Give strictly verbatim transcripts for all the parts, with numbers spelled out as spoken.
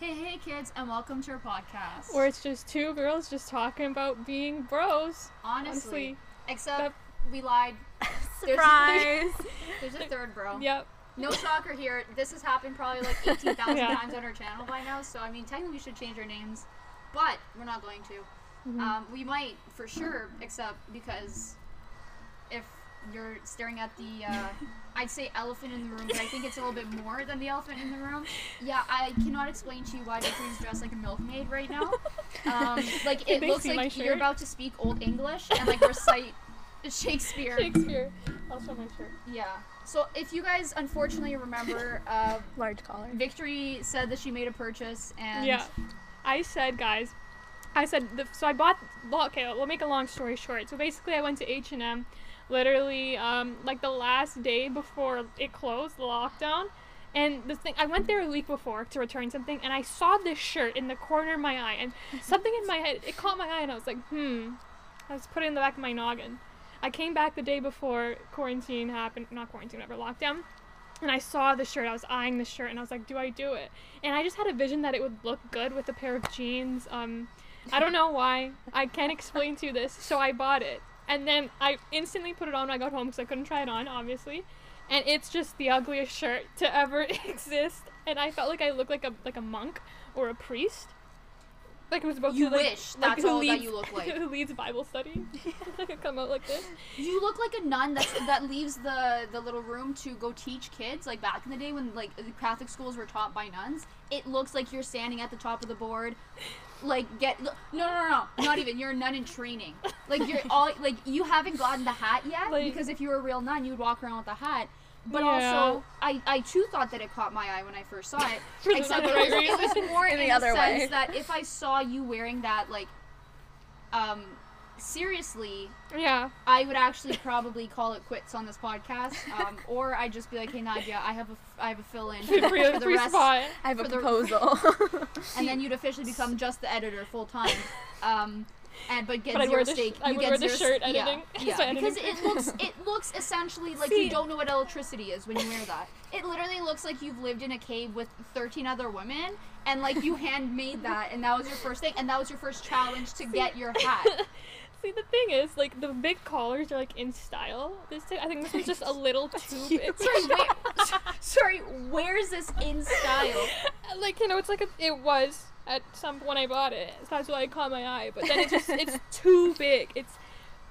hey, hey kids, and welcome to our podcast. Or it's just two girls just talking about being bros. Honestly. Honestly. Except that- we lied. Surprise. There's a, there's a third bro. Yep. No shocker here. This has happened probably like eighteen thousand yeah. times on our channel by now. So, I mean, technically we should change our names, but we're not going to. Mm-hmm. Um, we might for sure, except because if you're staring at the, uh, I'd say elephant in the room, but I think it's a little bit more than the elephant in the room. Yeah, I cannot explain to you why Dixie's dressed like a milkmaid right now. Um, like, it looks like you're about to speak Old English and, like, recite Shakespeare. Shakespeare. I'll show my shirt. Yeah. So, if you guys unfortunately remember, uh, large collar. Victory said that she made a purchase, and yeah, I said, guys, I said, the, so I bought, okay, we'll make a long story short. So basically, I went to H and M, literally, um, like the last day before it closed, the lockdown, and the thing, I went there a week before to return something, and I saw this shirt in the corner of my eye, and something in my head, it caught my eye, and I was like, hmm, I was put it in the back of my noggin. I came back the day before quarantine happened, not quarantine, whatever, lockdown, and I saw the shirt, I was eyeing the shirt, and I was like, do I do it? And I just had a vision that it would look good with a pair of jeans, um, I don't know why, I can't explain to you this, so I bought it, and then I instantly put it on when I got home, because I couldn't try it on, obviously, and it's just the ugliest shirt to ever exist, and I felt like I looked like a, like a monk, or a priest. Like it was about you to, like, wish like, that's all leads, that you look like. Who leads Bible study? I could come out like this. You look like a nun that's, that leaves the, the little room to go teach kids. Like back in the day when like the Catholic schools were taught by nuns, it looks like you're standing at the top of the board. Like get no no no no not even you're a nun in training. Like you're all like you haven't gotten the hat yet like, because if you were a real nun, you would walk around with a hat. But yeah. also, I, I too thought that it caught my eye when I first saw it, except it was, it was more in the, in the other sense way. That if I saw you wearing that, like, um, seriously, yeah, I would actually probably call it quits on this podcast, um, or I'd just be like, hey Nadia, I have a, I have a fill-in for, for the rest, spot. I have a proposal, the, and then you'd officially become just the editor full-time, um... And but get but zero stake. Sh- you get zero shirt st- editing. Yeah, yeah. So editing because it looks it looks essentially like See. You don't know what electricity is when you wear that. It literally looks like you've lived in a cave with thirteen other women, and like you handmade that, and that was your first thing, and that was your first challenge to See. Get your hat. See, the thing is, like, the big collars are, like, in style this time. I think this one's just a little too big. Sorry, where, sorry, where's this in style? Like, you know, it's like a, it was at some point I bought it. So that's why it caught my eye. But then it's just, it's too big. It's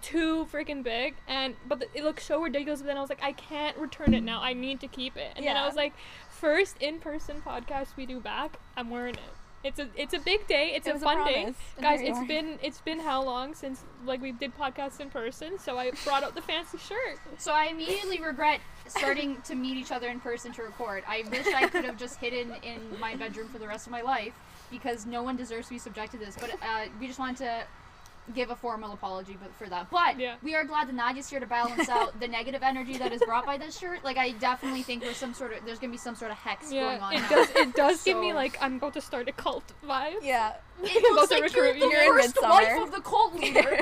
too freaking big. And, but the, it looks so ridiculous. But then I was like, I can't return it now. I need to keep it. And yeah. then I was like, first in-person podcast we do back, I'm wearing it. It's a it's a big day. It's it a fun a day, guys. It's been it's been how long since like we did podcasts in person? So I brought out the fancy shirt. So I immediately regret starting to meet each other in person to record. I wish I could have just hidden in my bedroom for the rest of my life because no one deserves to be subjected to this. But uh, we just wanted to give a formal apology for that. But yeah. we are glad that Nadia's here to balance out the negative energy that is brought by this shirt. Like, I definitely think there's some sort of, there's gonna be some sort of hex yeah, going on. It now. does, it does so. give me, like, I'm about to start a cult vibe. Yeah. It looks like you're the you're first wife of the cult leader.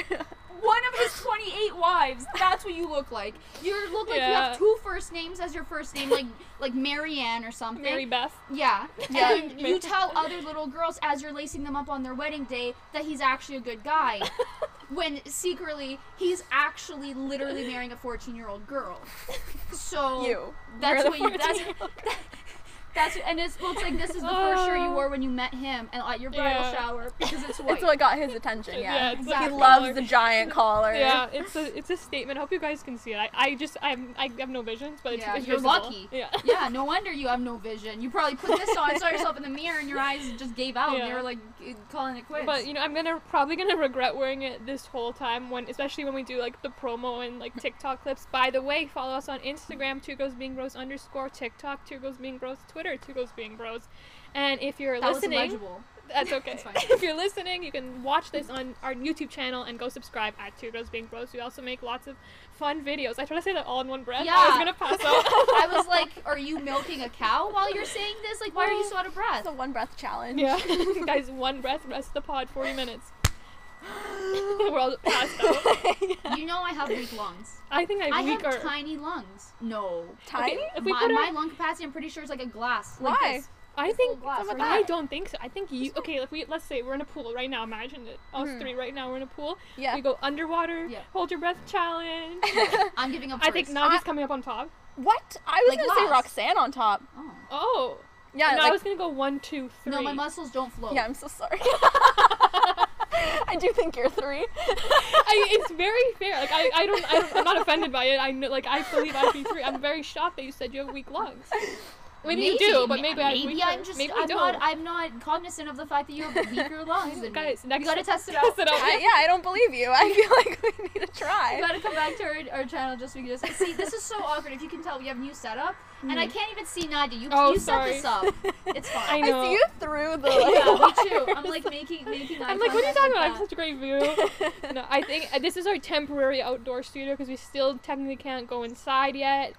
One of his twenty-eight wives. That's what you look like. You look like yeah. you have two first names as your first name, like like Marianne or something. Mary Beth. Yeah. yeah. And you tell other little girls as you're lacing them up on their wedding day that he's actually a good guy. When secretly, he's actually literally marrying a fourteen-year-old girl. So you. That's what you that's That's what, and it looks like this is the first shirt you wore when you met him and at your bridal yeah. shower because it's white. It's what got his attention, yeah. yeah exactly. He loves the giant collar. Yeah, it's a it's a statement. I hope you guys can see it. I, I just I'm I have no vision, but it's, yeah, it's you're visible. Lucky. Yeah. yeah, no wonder you have no vision. You probably put this on, saw yourself in the mirror, and your eyes just gave out. Yeah. And they were like calling it quits. But you know, I'm gonna probably gonna regret wearing it this whole time. When especially when we do like the promo and like TikTok clips. By the way, follow us on Instagram, Two Girls Being Bros underscore TikTok, Two Girls Being Bros Twitter. Two Girls Being Bros, and if you're that listening, that's okay. If you're listening, you can watch this on our YouTube channel and go subscribe at Two Girls Being Bros. We also make lots of fun videos. I try to say that all in one breath. Yeah. I was gonna pass out. I was like, "Are you milking a cow while you're saying this? Like, why are you so out of breath?" It's a one breath challenge. Yeah, guys, one breath. Rest the pod. Forty minutes. We're all passed out. yeah. You know I have weak lungs. I think I have I weak have or... tiny lungs. No. Tiny? Okay, if we my, put my our... lung capacity, I'm pretty sure it's like a glass. Why? Like I think I don't think so. I think you. Okay, if we let's say we're in a pool right now. Imagine it. Us mm. three right now. We're in a pool. Yeah. We go underwater. Yeah. Hold your breath challenge. Yeah. I'm giving up. I first. think Navi's I, coming up on top. What? I was like gonna last. say Roxanne on top. Oh. oh. Yeah. No, like, I was gonna go one, two, three. No, my muscles don't float. Yeah, I'm so sorry. I do think you're three. I, it's very fair. Like I, I don't, I don't. I'm not offended by it. I know. Like I believe I'd be three. I'm very shocked that you said you have weak lungs. Maybe, maybe you do, but maybe, maybe, maybe I'm just maybe I'm not I'm not cognizant of the fact that you have weaker lungs. Guys, next we gotta test it out. Test it out. I, yeah, I don't believe you. I feel like we need to try. We gotta come back to our, our channel just so we can just see. This is so awkward. If you can tell, we have new setup, mm-hmm. and I can't even see Nadia. You oh, you sorry. set this up. It's fine. I know. I see you through the. Like, yeah, me too. I'm like making making. I'm like, what are you talking like about? I have such a great view. No, I think uh, this is our temporary outdoor studio because we still technically can't go inside yet.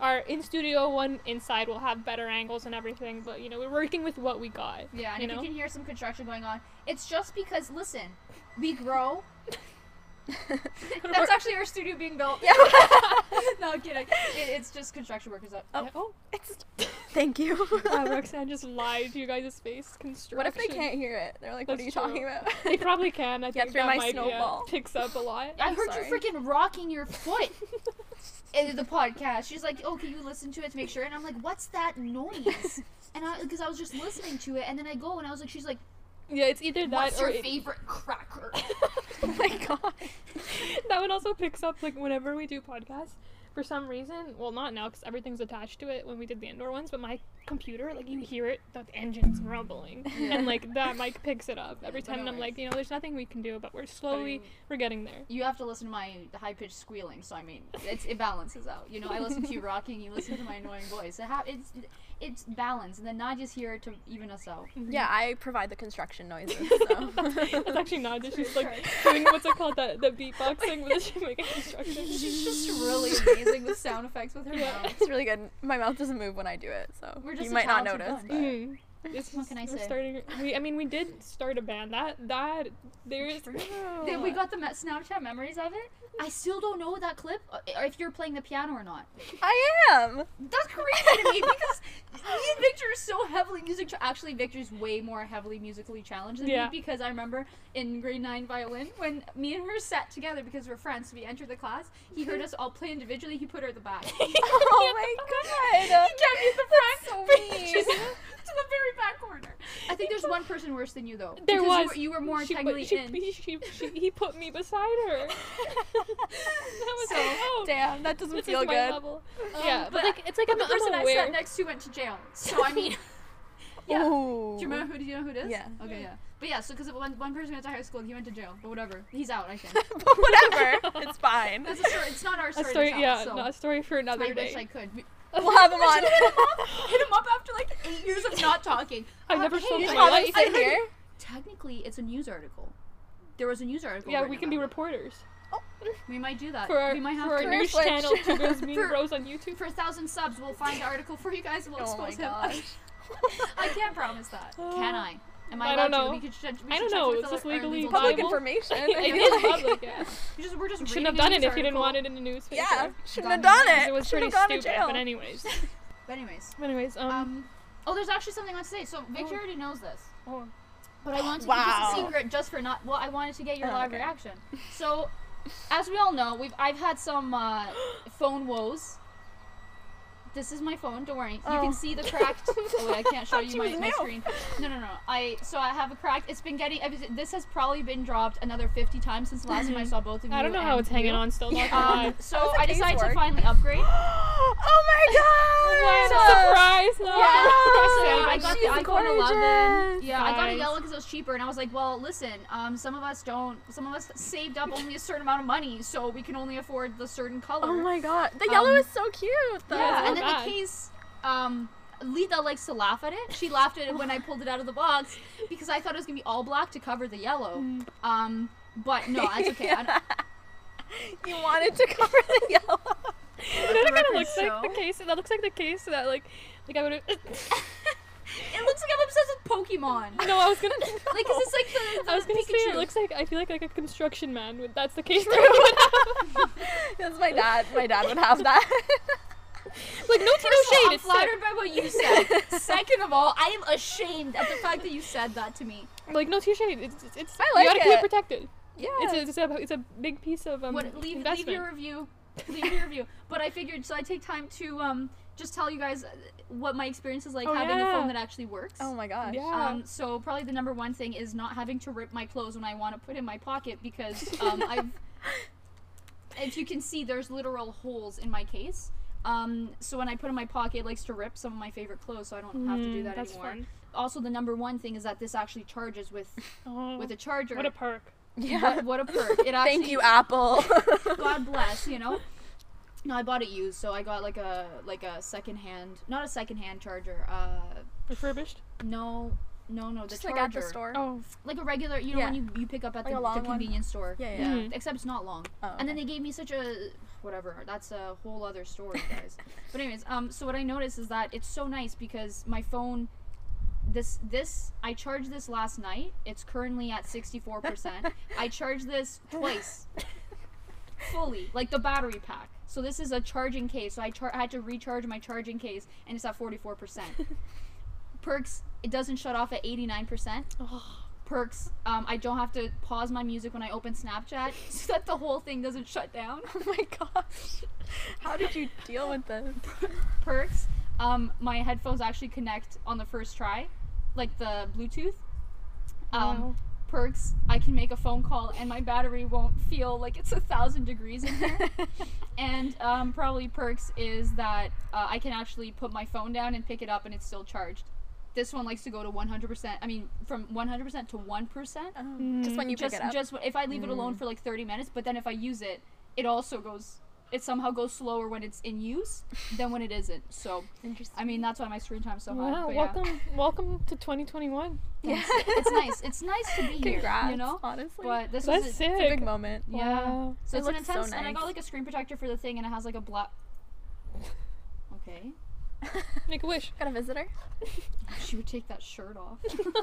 Our in-studio one inside will have better angles and everything, but, you know, we're working with what we got. Yeah, and you if know? you can hear some construction going on, it's just because, listen, we grow. That's actually our studio being built. Yeah. No, I'm kidding. It, it's just construction workers up. Oh, yep. oh. It's... Thank you. uh, Roxanne just lied to you guys' space construction. What if they can't hear it? They're like, That's what are you true. talking about? They probably can. I think yeah, that my snowball. Yeah, picks up a lot. I I'm heard sorry. you freaking rocking your foot. In the podcast, she's like, "Oh, can you listen to it to make sure?" And I'm like, "What's that noise?" And I, because I was just listening to it, and then I go and I was like, "She's like, yeah, it's either that what's or your it... favorite cracker." Oh my god, that one also picks up like whenever we do podcasts. For some reason, well, not now because everything's attached to it. When we did the indoor ones, but my computer, like, you hear it, the engine's rumbling, yeah. and like that mic picks it up every time. And I'm like, you know, there's nothing we can do, but we're slowly I mean, we're getting there. You have to listen to my high pitched squealing, so I mean, it's, it balances out. You know, I listen to you rocking, you listen to my annoying voice. It ha- it's it's balanced, and then Nadia's here to even us out. Mm-hmm. Yeah, I provide the construction noises. So. That's actually Nadia. She's like doing what's it called that the beatboxing with she making construction. She's just really amazing with sound effects with her yeah. mouth. It's really good. My mouth doesn't move when I do it, so. We're just you might not notice. Mm. This what is, can I say? Starting, we, I mean, we did start a band. That that there's. Then we got the Snapchat memories of it. I still don't know that clip, or if you're playing the piano or not. I am. That's crazy to me because me and Victor are so heavily music. Tra- Actually, Victor's way more heavily musically challenged than yeah. me because I remember in grade nine violin when me and her sat together because we're friends. We entered the class. He heard us all play individually. He put her at the back. Oh my god! He kept me at the front. That's so mean. She's to the very back corner. I think there's one person worse than you though. There was. You were, you were more she technically put, she, in. She, she, she, he put me beside her. That was so, like, oh, damn, that doesn't feel good. Um, yeah, but, but like it's like I'm the person aware. I sat next to went to jail. So I mean, yeah. Ooh. Do you remember who? Do you know who it is? Yeah. Okay, yeah. yeah. But yeah, so because one one person went to high school and he went to jail, but whatever, he's out. I think. But whatever, it's fine. That's a story. It's not our story. A story to tell, yeah, so. not a story for another so I day. I wish I could. We, We'll have him on. Hit him, up, hit him up after like eight years of not talking. I um, never hey, saw him like, in here. Heard, technically, it's a news article. There was a news article. Yeah, we can be it. reporters. Oh, we might do that. For our, we might have for to our news switch. channel, Two Girls Mean Bros on YouTube. For a thousand subs, we'll find the article for you guys. And we'll expose him. Oh my gosh. I can't promise that. Can I? Am I, I don't know. To? We could sh- we I don't know. It's just legally public information. It is public. Yeah. You just, we're just shouldn't have done it if you didn't want it in the newspaper. Yeah, shouldn't have done it. It was shouldn't pretty stupid. But anyways. but anyways. But anyways. Um, um. Oh, there's actually something I want to say. So Victor oh. already knows this. Oh. But I wanted to wow. keep this a secret just for not. Well, I wanted to get your oh, live okay. reaction. So, as we all know, we've I've had some uh, phone woes. This is my phone, don't worry. Oh. You can see the cracked... Oh, wait, I can't show you my, my screen. No, no, no. I So I have a cracked... It's been getting... I've, this has probably been dropped another fifty times since the last time I saw both of you. I don't know how it's you. hanging on still. Yeah. Um, so I decided work. to finally upgrade. Oh my god! Surprise! No. Yeah. I got She's the iPhone eleven. Yeah, nice. I got a yellow because it was cheaper, and I was like, well, listen, um, some of us don't... Some of us saved up only a certain amount of money, so we can only afford the certain color. Oh my god. The yellow um, is so cute, though. Yeah, and in the case, um, Lita likes to laugh at it. She laughed at it when I pulled it out of the box because I thought it was going to be all black to cover the yellow. Mm. Um, but no, that's okay. yeah. I don't... You wanted to cover the yellow. You know that kind of looks show? like the case? That looks like the case that, like, like I would have... It looks like I'm obsessed with Pokemon. No, I was gonna... Like, cause it's like the, the I was gonna Pikachu. say, it looks like... I feel like like a construction man. Would, that's the case. That's my dad. My dad would have that. Like, no, First no shade. I'm it's flattered sick. by what you said. Second of all, I am ashamed at the fact that you said that to me. Like, no tea shade. It's it's. it's I like you gotta it. keep it protected. Yeah. It's a, it's a it's a big piece of um. What, leave investment. leave your review. Leave your review. But I figured, so I take time to um just tell you guys what my experience is like oh, having yeah. a phone that actually works. Oh my gosh. Yeah. Um. So probably the number one thing is not having to rip my clothes when I want to put in my pocket, because um I've. If you can see, there's literal holes in my case. Um, so when I put in my pocket, it likes to rip some of my favorite clothes, so I don't mm, have to do that that's anymore. Fun. Also, the number one thing is that this actually charges with oh, with a charger. What a perk. Yeah. What, what a perk. It actually, Thank you, Apple. God bless, you know? No, I bought it used, so I got like a like a second-hand, not a second-hand charger. Uh, Refurbished? No. No, no, the Just charger. Like at the store. Oh. Like a regular, you know, yeah. when you, you pick up at like the, the convenience one. store. Yeah, yeah. Mm-hmm. Except it's not long. Oh, okay. And then they gave me such a, whatever, that's a whole other story, guys. But anyways, um, so what I noticed is that it's so nice because my phone, this, this, I charged this last night. It's currently at sixty-four percent. I charged this twice. Fully, like the battery pack. So this is a charging case. So I, char- I had to recharge my charging case and it's at forty-four percent. Perks, it doesn't shut off at eighty-nine percent. Oh. Perks, um, I don't have to pause my music when I open Snapchat so that the whole thing doesn't shut down. Oh my gosh. How did you deal with this? Perks, um, my headphones actually connect on the first try, like the Bluetooth. Um, wow. Perks, I can make a phone call and my battery won't feel like it's a thousand degrees in here. And um, probably perks is that uh, I can actually put my phone down and pick it up and it's still charged. This one likes to go to one hundred percent. I mean, from one hundred percent to one percent. Oh. Mm. Just when you just, pick it up. Just if I leave mm. it alone for like thirty minutes, but then if I use it, it also goes, it somehow goes slower when it's in use than when it isn't. So, Interesting. I mean, that's why my screen time's so wow, high. But welcome, yeah. welcome to twenty twenty-one. Yeah. It's nice. It's nice to be here. Congrats, you know? Honestly. But this that's was a, sick. It's a big moment. Yeah. Wow. So it it's an intense, so nice. And I got like a screen protector for the thing, and it has like a black. Okay. Make a wish. Got a visitor? She would take that shirt off.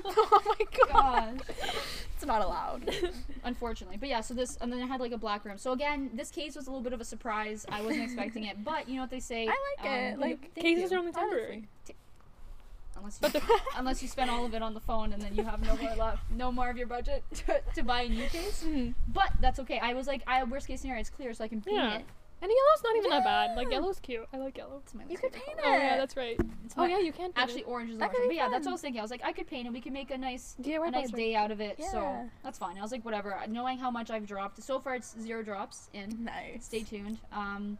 Oh my gosh. It's not allowed. Unfortunately. But yeah, so this, and then it had like a black room. So again, this case was a little bit of a surprise. I wasn't expecting it, but you know what they say? I like um, it. Like, cases you. are only temporary. T- unless you, unless you spend all of it on the phone and then you have no more left, no more of your budget to, to buy a new case. Mm-hmm. But that's okay. I was like, I worst case scenario, it's clear so I can paint yeah. it. And yellow's not even yeah. that bad. Like, yellow's cute. I like yellow. It's my you could paint color. it. Oh, yeah, that's right. It's oh, yeah, you can paint Actually, it. orange is orange. But yeah, fun. That's what I was thinking. I was like, I could paint it. We could make a nice, yeah, a nice day out of it. Yeah. So, that's fine. I was like, whatever. Knowing how much I've dropped. So far, it's zero drops in. Nice. Stay tuned. Um,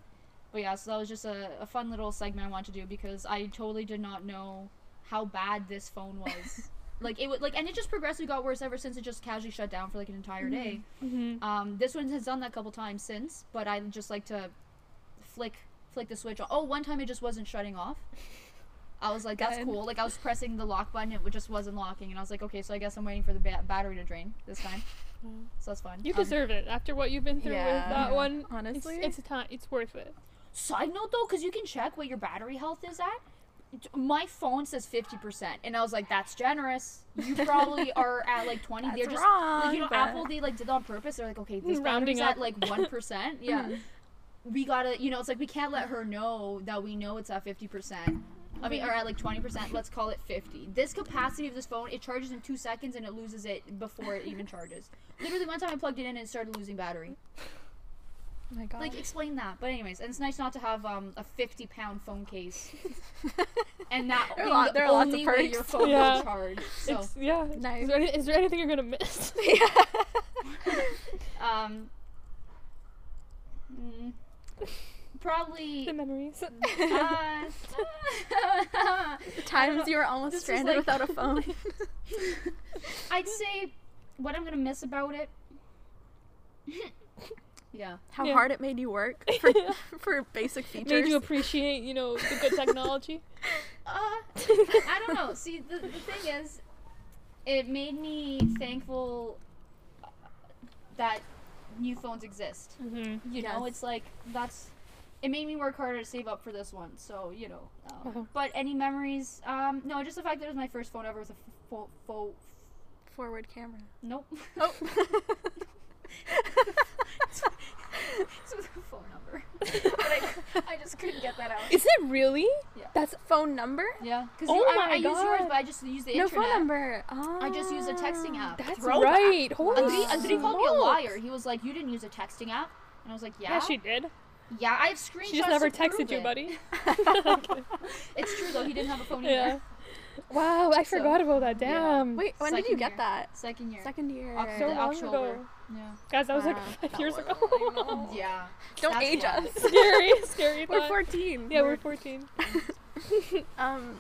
But yeah, so that was just a, a fun little segment I wanted to do because I totally did not know how bad this phone was. Like, it would, like, and it just progressively got worse ever since it just casually shut down for, like, an entire day. Mm-hmm. Um, this one has done that a couple times since, but I just like to flick, flick the switch off. Oh, one time it just wasn't shutting off. I was like, that's Good. cool. Like, I was pressing the lock button, it just wasn't locking, and I was like, okay, so I guess I'm waiting for the ba- battery to drain this time. So that's fun. You um, deserve it. After what you've been through yeah, with that yeah. one, honestly, it's, it's, a t- it's worth it. Side note, though, because you can check what your battery health is at. My phone says fifty percent, and I was like, that's generous. You probably are at like twenty. That's They're just wrong, like, you know, Apple, they like did it on purpose. They're like, okay, this battery's at like one percent. Yeah. Mm-hmm. We gotta, you know, it's like we can't let her know that we know it's at fifty percent. I mean, or at like twenty percent, let's call it fifty. This capacity of this phone, it charges in two seconds and it loses it before it even charges. Literally one time I plugged it in and it started losing battery. Oh my God. Like, explain that. But anyways, and it's nice not to have um, a fifty-pound phone case. And that there are lot, there are lots of perks. Your phone yeah. will charge. So. It's, yeah. Nice. Is there, any, is there anything you're gonna miss? Yeah. um. Mm, probably. The memories. Uh, the times you were almost this stranded like without a phone. I'd say what I'm gonna miss about it. Yeah. How yeah. hard it made you work for yeah. for basic features. Made you appreciate, you know, the good technology. uh, I don't know. See, the, the thing is, it made me thankful that new phones exist. Mm-hmm. You yes. know, it's like, that's, it made me work harder to save up for this one. So, you know. Um, uh-huh. But any memories? Um, no, just the fact that it was my first phone ever with a fo- fo- forward camera. Nope. Oh. This was a phone number. But I, I just couldn't get that out. Is it really? Yeah. That's phone number? Yeah. Because oh I, I God. use yours, but I just use the no internet. No phone number. Oh, I just use a texting app. That's Throw right. App. Holy Andri, Andri called me a liar. He was like, you didn't use a texting app? And I was like, yeah. Yeah, she did. Yeah, I have screenshots. She just never texted you, buddy. It's true, though. He didn't have a phone either. Yeah. Wow, I so, forgot about that. Damn. Yeah. Wait, when Second did you get year. that? Second year. Second year. Oct- so long ago. Yeah. Guys, that was uh, like five years ago. Yeah. Don't That's age us. Scary, scary thought. We're fourteen. Yeah, we're fourteen. um,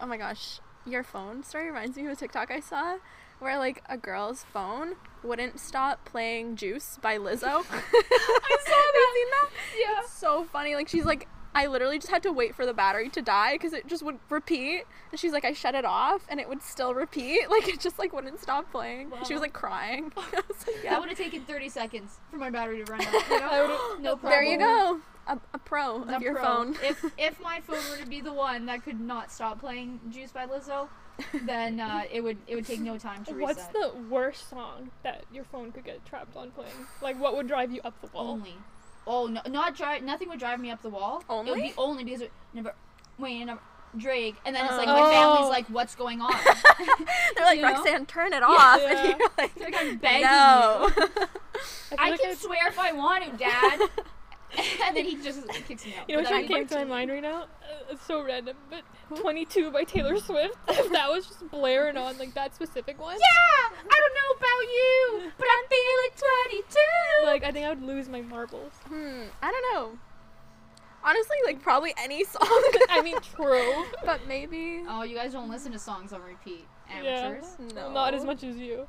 oh my gosh. Your phone story reminds me of a TikTok I saw where, like, a girl's phone wouldn't stop playing Juice by Lizzo. I saw that. Have you seen that? Yeah. It's so funny. Like, she's like, I literally just had to wait for the battery to die because it just would repeat. And she's like, I shut it off and it would still repeat. Like, it just, like, wouldn't stop playing. Wow. She was, like, crying. I was like, yeah. That would have taken thirty seconds for my battery to run out. You know? No problem. There you go. A, a pro of a your pro. phone. If if my phone were to be the one that could not stop playing Juice by Lizzo, then uh, it would it would take no time to What's reset. What's the worst song that your phone could get trapped on playing? Like, what would drive you up the wall? Only. Oh no! Not drive. Nothing would drive me up the wall. Only. It would be only because it never. Wait, never. Drake, and then it's like oh. my family's like, "What's going on?" They're like, know? "Roxanne, turn it yeah. off," yeah. and you're like, like "I'm begging no. you." I, I like can I'd... swear if I want to, Dad. And then he just kicks me out. You know what came to my mind right now? Uh, it's so random, but twenty-two by Taylor Swift. If that was just blaring on, like, that specific one. Yeah! I don't know about you, but I'm feeling twenty-two! Like, I think I would lose my marbles. Hmm, I don't know. Honestly, like, probably any song. I mean, true. But maybe... Oh, you guys don't listen to songs on repeat, amateurs. Yeah. No. Not as much as you.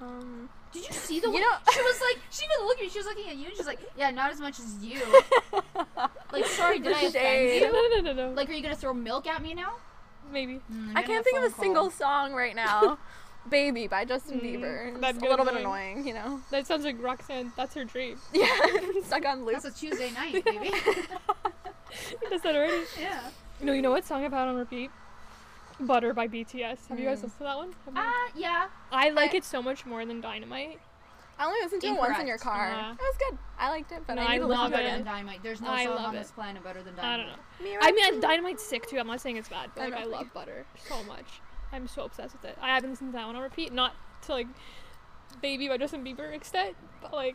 Um... Did you see the you one? Know, she was like, she even looked at me, she was looking at you, and she was like, yeah, not as much as you. Like, sorry, did I offend you? No, no, no, no. Like, are you going to throw milk at me now? Maybe. Mm, I can't think of a call. single song right now. Baby by Justin mm, Bieber. That's a little annoying. bit annoying, you know? That sounds like Roxanne. That's her dream. Yeah, stuck on loop. That's a Tuesday night, baby. You did that already? Yeah. No, you know what song I've had on repeat? Butter by B T S. Have mm. you guys listened to that one? Ah, uh, yeah. I like I, it so much more than Dynamite. I only listened to Incorrect. it once in your car. Yeah. It was good. I liked it, but no, I need to listen to it again. Than Dynamite. There's no I song on it. this planet better than Dynamite. I don't know. I mean, Dynamite's sick too. I'm not saying it's bad, but like, I love Butter so much. I'm so obsessed with it. I haven't listened to that one on repeat, not to like Baby by Justin Bieber extent, but like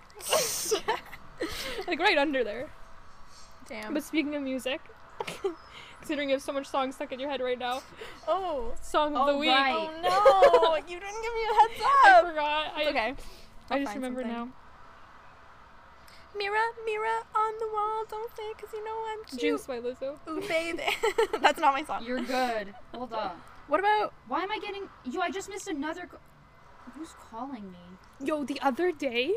like right under there. Damn. But speaking of music. Considering you have so much songs stuck in your head right now. Oh. Song of oh, the week. Right. Oh, no. You didn't give me a heads up. I forgot. It's I, okay. I'll I just remember something. now. Mirror, mirror on the wall, don't say because you know I'm cute. Juice by Lizzo. Ooh, baby. That's not my song. You're good. Hold on. What about... Why am I getting... Yo, I just missed another... Who's calling me? Yo, the other day,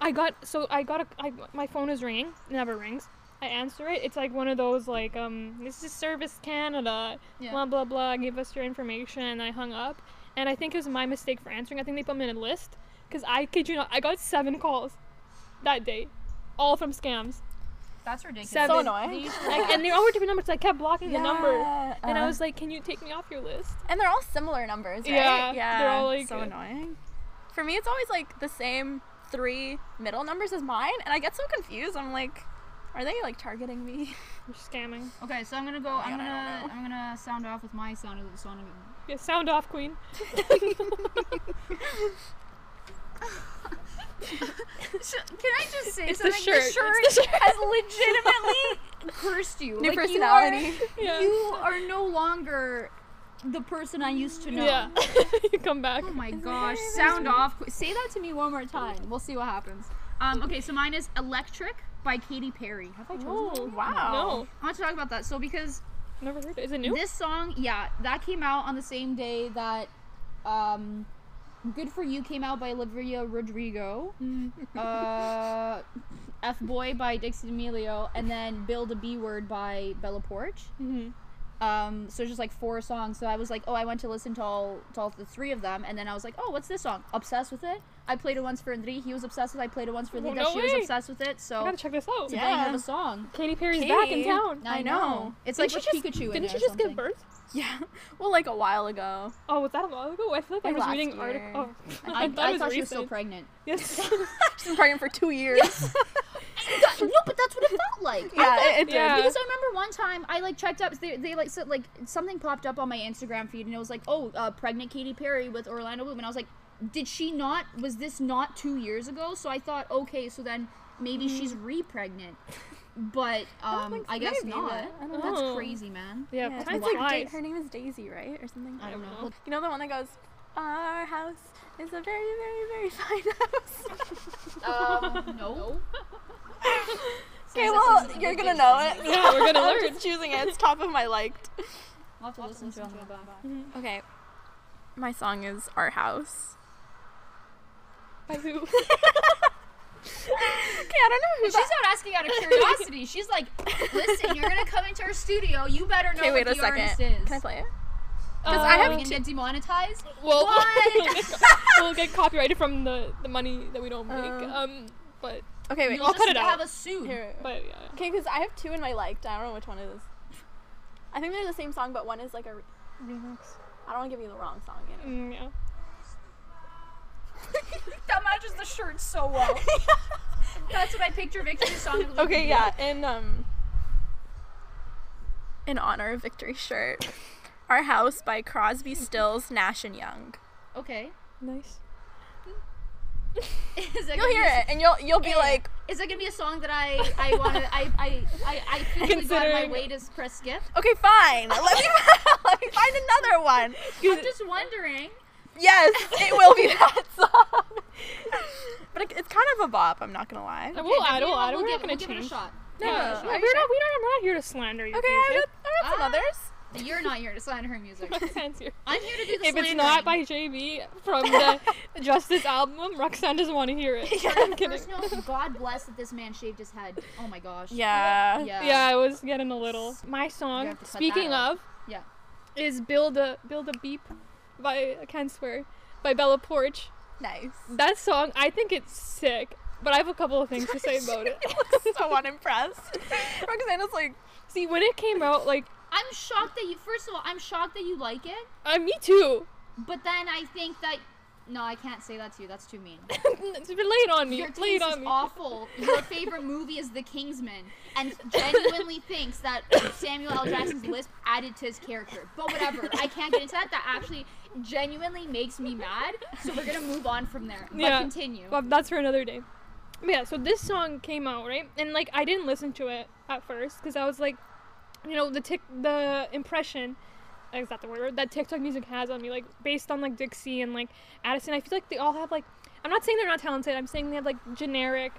I got... So, I got a... I, my phone is ringing. It never rings. I answer it, it's like one of those, like, um, this is Service Canada, yeah. blah, blah, blah, give us your information, and I hung up. And I think it was my mistake for answering. I think they put me in a list, because I kid you not, I got seven calls that day, all from scams. That's ridiculous. Seven. So annoying. Like, and they're all different numbers, so I kept blocking yeah. the number. Uh, and I was like, can you take me off your list? And they're all similar numbers, right? Yeah. yeah. They're all, like... So uh, annoying. For me, it's always, like, the same three middle numbers as mine, and I get so confused, I'm like... Are they like targeting me? You're scamming. Okay, so I'm gonna go. Oh I'm God, gonna. I'm gonna sound off with my sound of the song. Yeah, sound off, queen. Can I just say it's something? The shirt, the shirt, it's the shirt has legitimately cursed you. New like personality. You are, yeah. you are no longer the person I used to know. Yeah. You come back. Oh my gosh! Sound off. Qu- say that to me one more time. We'll see what happens. Um. Okay. So mine is Electric by Katy Perry. Have I chosen it? Wow. No. I want to talk about that. So because... Never heard it. Is it new? This song, yeah, that came out on the same day that um, Good For You came out by Olivia Rodrigo, mm. uh, F-Boy by Dixie D'Amelio, and then Build a B-Word by Bella Poarch. Mm-hmm. Um, so just like four songs. So I was like, oh, I went to listen to all, to all the three of them. And then I was like, oh, what's this song? Obsessed with it. I played it once for Andri. He was obsessed with it. I played it once for Lika. No she way. was obsessed with it. So I gotta check this out. Today yeah. I have a song. Katy Perry's Katy. back in town. I know. I know. It's didn't like she just, Pikachu in Didn't she just something. give birth? Yeah. Well, like a while ago. Oh, was that a while ago? I feel like, like I was reading an article. Oh. I, I, I thought, I thought she was still pregnant. Yes. She's been pregnant for two years. Yes. No, but that's what it felt like. Yeah, thought, it, it yeah. Because I remember one time I like checked up. They, they like said like something popped up on my Instagram feed, and it was like, oh, uh, pregnant Katy Perry with Orlando Bloom, and I was like, did she not? Was this not two years ago? So I thought, okay, so then maybe mm. she's re-pregnant. But um, I, I guess not. That. I don't know. That's crazy, man. Yeah, yeah it's like da- her name is Daisy, right, or something. I don't know. You know the one that goes, "Our house is a very, very, very fine house." um, no. Okay, so well, you're gonna know it. Yeah, we're gonna learn. I'm just choosing it. It's top of my liked. I'll have to I'll listen, listen to it. Mm-hmm. Okay, my song is "Our House." By who? Okay, I don't know who She's that. Not asking out of curiosity. She's like, listen, you're going to come into our studio. You better know wait what a the second. artist is. Can I play it? Because uh, I haven't... Are we going to get demonetized? Well, what? We'll, get, we'll get copyrighted from the, the money that we don't make. Um, um but... Okay, wait. I'll just cut it out. You'll have us soon. Here, but, yeah. Okay, because I have two in my liked. I don't know which one it is. I think they're the same song, but one is like a... Re- remix. I don't want to give you the wrong song, you know? Mm, yeah. That matches the shirt so well. That's what I picture Victory's song. Okay, yeah, in um, in honor of Victory's shirt, "Our House" by Crosby, Stills, Nash and Young. Okay, nice. Is that you'll hear be, it, and you'll you'll be it, like, is that gonna be a song that I I want to I I I I physically go out of my way to press skip? Okay, fine. Let me let me find another one. I'm just wondering. Yes, it will be that song. But it, it's kind of a bop, I'm not going to lie. Okay, we'll add, we'll add. We're not going to change. Give it a shot. No, no, no, no. We're, not, we're, not here to slander your okay, music. Okay, I read some uh, others. You're not here to slander her music. I'm here to do the if slandering. If it's not by J B from the Justice album, Roxanne doesn't want to hear it. Yeah, I'm kidding. First note, God bless that this man shaved his head. Oh my gosh. Yeah. Yeah, yeah I was getting a little. My song, speaking of, yeah. is Build a, Build a Beep. By I can't swear by Bella Poarch. Nice. That song, I think it's sick, but I have a couple of things to say about it. So unimpressed. Roxanna's like, see when it came out, like I'm shocked that you. First of all, I'm shocked that you like it. Uh, me too. But then I think that no, I can't say that to you. That's too mean. Lay it on me. Your taste Lay it on is me. Awful. Your favorite movie is The Kingsman, and genuinely thinks that Samuel L. Jackson's lisp added to his character. But whatever. I can't get into that. That actually. Genuinely makes me mad, so we're gonna move on from there. But yeah. Continue. Well, that's for another day. But yeah, so this song came out, right? And like, I didn't listen to it at first because I was like, you know, the tick, the impression, is that the word that TikTok music has on me, like based on like Dixie and like Addison. I feel like they all have like, I'm not saying they're not talented. I'm saying they have like generic,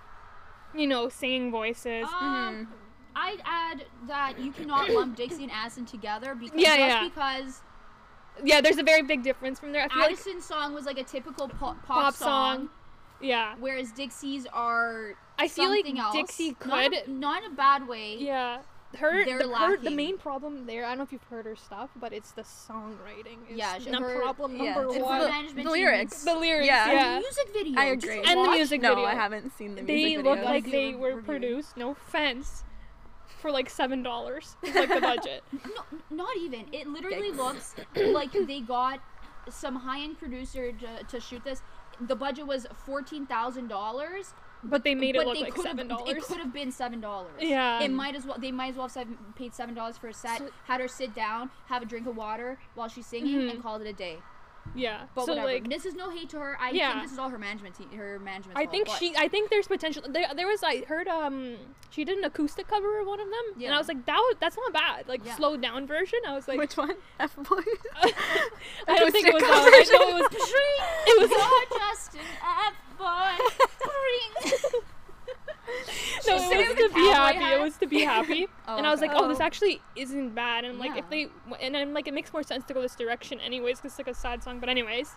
you know, singing voices. Um, mm-hmm. I'd add that you cannot lump Dixie and Addison together because yeah, just yeah. because. Yeah, there's a very big difference from there. I feel Addison's like song was like a typical pop, pop, pop song, song. Yeah. Whereas Dixie's are I feel something like else. Dixie could. Not, not in a bad way. Yeah. Her the, her, the main problem there, I don't know if you've heard her stuff, but it's the songwriting. It's yeah, she, her, problem yeah. number it's one. The, the lyrics. The lyrics, yeah. yeah. And the music video. I agree. And watch? the music no, video. No, I haven't seen the music video. They look like they were review. produced, no offense, for like seven dollars like the budget. No, not even. It literally looks like they got some high-end producer to, to shoot this. The budget was fourteen thousand dollars, but they made it look like seven dollars. It could have been seven dollars. Yeah, it might as well they might as well have paid seven dollars for a set, so, had her sit down, have a drink of water while she's singing, mm-hmm. and called it a day. Yeah, but so whatever. Like, this is no hate to her. I yeah. think this is all her management team. Her management. I think fault, she. I think there's potential. There, there was. I heard. Um, she did an acoustic cover of one of them, yeah. and I was like, that. Was, that's not bad. Like yeah. slowed down version. I was like, which one? F boy. I don't think it was. Uh, I know it was. It was not just an F boy. No, it was, it was to be happy. Hat. It was to be happy, oh, and I was okay. like, "Oh, this actually isn't bad." And I'm yeah. like, if they, and I'm like, it makes more sense to go this direction, anyways, because it's like a sad song. But anyways,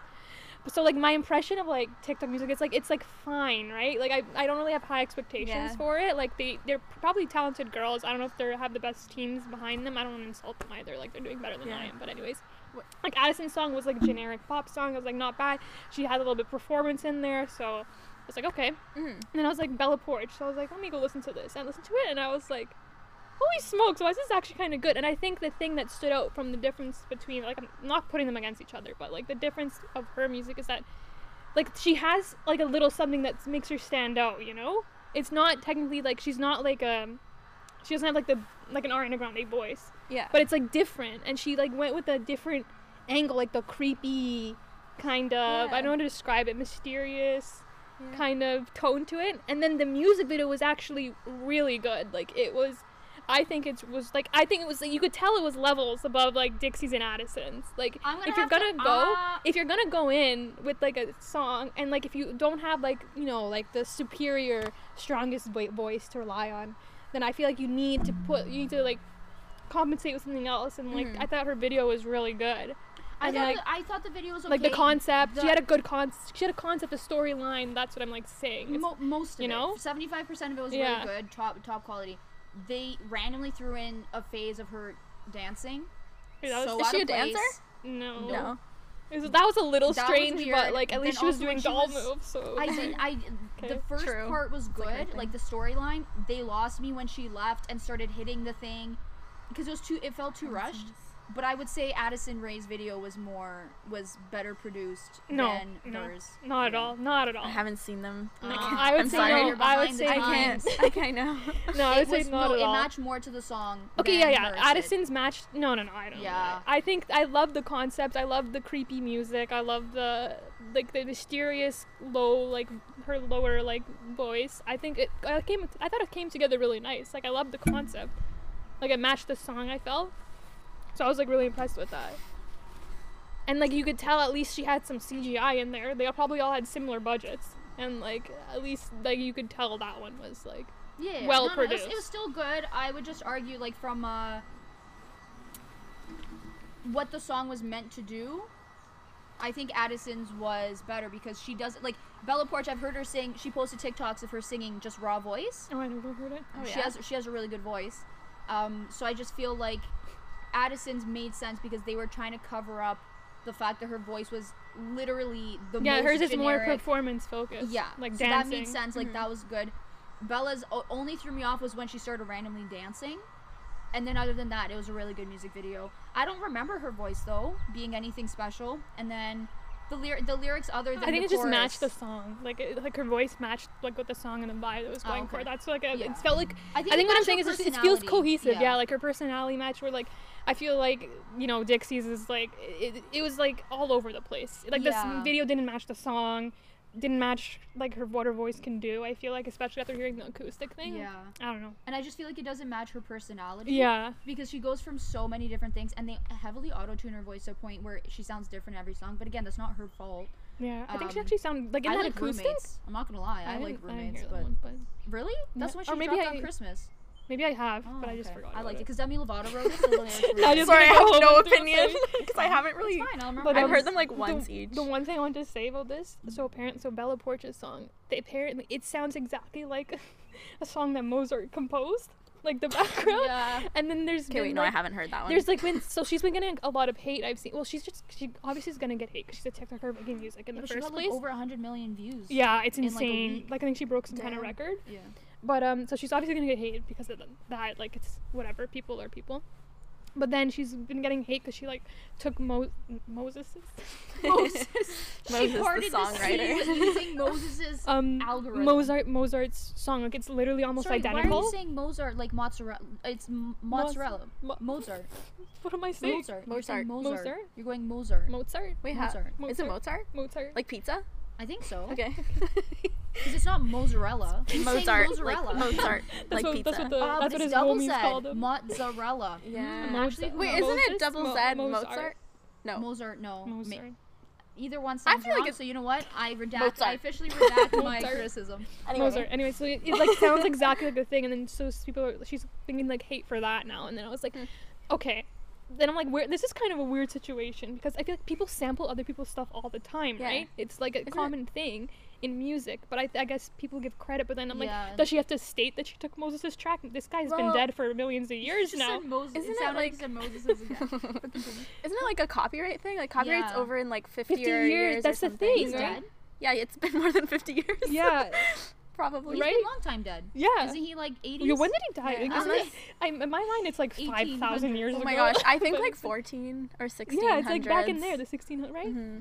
so like my impression of like TikTok music, it's like it's like fine, right? Like I, I don't really have high expectations yeah. for it. Like they, they're probably talented girls. I don't know if they have the best teams behind them. I don't want to insult them either. Like they're doing better than yeah. I am. But anyways, like Addison's song was like generic pop song. It was like not bad. She had a little bit of performance in there, so. I was like, okay. Mm. And then I was like, Bella Poarch. So I was like, let me go listen to this. And I listened to it, and I was like, holy smokes, why is this actually kind of good? And I think the thing that stood out from the difference between, like, I'm not putting them against each other, but like the difference of her music is that, like, she has like a little something that makes her stand out, you know? It's not technically like, she's not like a, she doesn't have like the, like an Ariana Grande voice. Yeah. But it's like different, and she like went with a different angle, like the creepy kind of, yeah. I don't know how to describe it, mysterious yeah. kind of tone to it. And then the music video was actually really good. Like it was, I think it was like, I think it was like, you could tell it was levels above like Dixie's and Addison's. Like if you're gonna to, go, uh... if you're gonna go in with like a song, and like if you don't have like, you know, like the superior, strongest voice to rely on, then I feel like you need to put, you need to like compensate with something else. And like, mm-hmm. I thought her video was really good. I thought, like, the, I thought the video was okay. Like the concept, the, she had a good concept. She had a concept, a storyline. That's what I'm like saying. Mo- most of you it, know, seventy-five percent of it was yeah. really good, top top quality. They randomly threw in a phase of her dancing. Wait, that was, so is she a place. dancer? No, no. It was, that was a little that strange, but like at least she was doing doll was, moves. So I didn't. I okay. the first True. part was good, like, like the storyline. They lost me when she left and started hitting the thing, because it was too. It felt too that rushed. But I would say Addison Rae's video was more, was better produced no, than no, hers. Not at all. Not at all. I haven't seen them. Uh, I, I would I'm say no. I would say I can't. I can't know. No, I would say was, not no, at all. It matched more to the song. Okay, than yeah, yeah. Addison's did. matched. No, no, no. I don't. Yeah. Know I think I love the concept. I love the creepy music. I love the like the mysterious low, like her lower like voice. I think it. I came. I thought it came together really nice. Like I love the concept. Like it matched the song. I felt. So I was like really impressed with that, and like you could tell at least she had some C G I in there. They probably all had similar budgets, and like at least like you could tell that one was like yeah, well no, produced. No, it, was, it was still good. I would just argue like from uh, what the song was meant to do. I think Addison's was better because she doesn't like Bella Poarch. I've heard her sing. She posted TikToks of her singing just raw voice. Oh, I never heard it. Oh, she yeah. has she has a really good voice. Um, so I just feel like Addison's made sense because they were trying to cover up the fact that her voice was literally the yeah, most yeah hers is generic. More performance focused yeah like so dancing. That made sense like mm-hmm. that was good. Bella's o- only threw me off was when she started randomly dancing, and then other than that it was a really good music video. I don't remember her voice though being anything special, and then the ly- the lyrics other than I think the it chorus, just matched the song like it, like her voice matched like with the song and the vibe that was going oh, okay. for that's like a, yeah. it felt like I think, I think what I'm saying is just, it feels cohesive yeah. yeah like her personality match where like I feel like, you know, Dixie's is like, it, it was like all over the place. Like yeah. this video didn't match the song, didn't match like her what her voice can do. I feel like, especially after hearing the acoustic thing. Yeah. I don't know. And I just feel like it doesn't match her personality. Yeah. Because she goes from so many different things, and they heavily auto-tune her voice to a point where she sounds different every song. But again, that's not her fault. Yeah, I think um, she actually sounded like in I that like acoustic. Roommates. I'm not gonna lie, I, I like roommates, I but, one, but really, that's yeah. when she or maybe dropped I, on Christmas. Maybe I have, oh, but I just okay. forgot. I liked it because Demi Lovato wrote it. So I just Sorry, I have no opinion because I haven't really. It's fine, I'll remember. I've heard them like once the, each. The one thing I wanted to say about this, so apparently, so Bella Poarch's song, they apparently it sounds exactly like a song that Mozart composed, like the background. yeah. And then there's. Okay, wait, no, like, I haven't heard that one. There's like been so she's been getting a lot of hate. I've seen. Well, she's just she obviously is gonna get hate because she's a TikToker making music in yeah, the first she got, place. Like, over one hundred million views. Yeah, it's insane. In, like, like I think she broke some Damn. kind of record. Yeah. But, um, so she's obviously going to get hated because of that, like, it's whatever, people are people. But then she's been getting hate because she, like, took Mo- Moses's... Moses. Moses, she parted the songwriter. The using Moses's um, algorithm. Mozart, Mozart's song, like, it's literally almost Sorry, identical. Why are you saying Mozart like mozzarella? It's m- mozzarella. Mo- Mozart. What am I saying? Mozart. Mozart. Mozart. Mozart. You're going Mozart. Mozart? Wait, Mozart. Mozart. Is it Mozart? Mozart. Like pizza? I think so. Okay. Because it's not mozzarella. It's Mozart. Mozzarella. Like Mozart. Like that's what, pizza. That's what, the, uh, that's what his homies called him. Mozzarella. Yeah. Mm-hmm. Actually, wait, Moses? Isn't it double Mo- Z Mozart? Mozart? No. Mozart, no. Mozart. Ma- either one sounds wrong, like so you know what? I redact. Mozart. I officially redact my criticism. Anyway. Mozart. Anyway, so it, it like sounds exactly like a thing, and then so people are, she's thinking like hate for that now, and then I was like, mm. okay. Then I'm like, where this is kind of a weird situation because I feel like people sample other people's stuff all the time, yeah. right? It's like a Isn't common it? thing in music, but I, th- I guess people give credit. But then I'm yeah. like, does she have to state that she took Moses's track? This guy's well, been dead for millions of years she now. Said Moses. Isn't it, it like, like Moses is Isn't it like a copyright thing? Like copyright's yeah. over in like fifty, fifty years. years. That's the thing, right? Yeah, it's been more than fifty years. Yeah. Probably. Right? He's been a long time dead. Yeah. Isn't he like eighty? When did he die? Yeah. Like, I'm, in my mind, it's like five thousand years ago. Oh my ago. gosh. I think like fourteen or sixteen hundreds. Yeah, it's like back in there, the sixteen hundreds, right? Mm-hmm.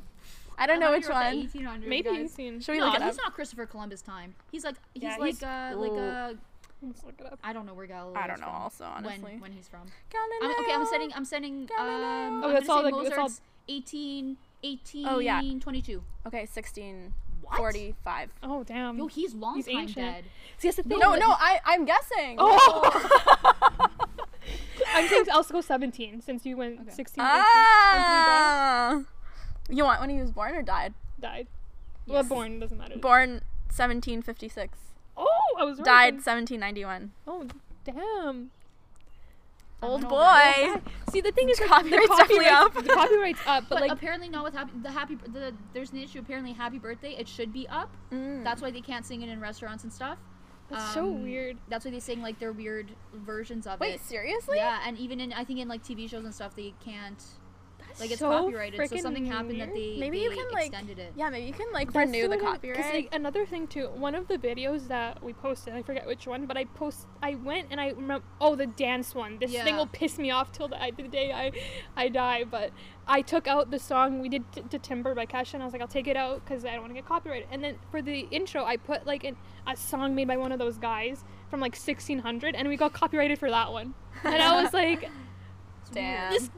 I don't I know which one. Maybe eighteen. Should we no, look it up? He's not Christopher Columbus time. He's like, he's yeah, like, he's, uh, like a. Let's look it up. I don't know where Galileo's from. I don't know. From. Also, honestly, when, when he's from. Galileo. I'm, okay, I'm sending. I'm sending. Um, oh, I'm that's all. Like, Mozart's that's all. eighteen, eighteen, oh, yeah. twenty-two. Okay, sixteen. What? forty-five. Oh, damn. Yo, he's long he's time ancient. dead. See, that's the thing. No, no, I, I'm guessing. Oh. I'm saying I'll go seventeen since you went okay. sixteen. Ah. You want when he was born or died? Died. Yes. Well, born doesn't matter. Born seventeen fifty-six. Oh, I was right. Died seventeen ninety-one. Oh, damn. Old boy. Know. See, the thing is, like, copyright's the definitely up. The copyright's up, but, but like apparently not with happy. The happy. The there's an issue. Apparently, Happy Birthday. It should be up. Mm. That's why they can't sing it in restaurants and stuff. That's um, so weird. That's why they sing like their weird versions of Wait, it. Wait, seriously? Yeah, and even in I think in like T V shows and stuff, they can't. Like it's so copyrighted, so something happened weird. that they maybe they you can extended like it. yeah maybe you can like That's renew the copyright. Like, another thing too, one of the videos that we posted, I forget which one, but I post I went and I remember oh the dance one. This yeah. thing will piss me off till the, the day I I die. But I took out the song we did to Timber by Kesha, and I was like, I'll take it out because I don't want to get copyrighted. And then for the intro, I put like an, a song made by one of those guys from like sixteen hundred, and we got copyrighted for that one. And I was like. Damn. This,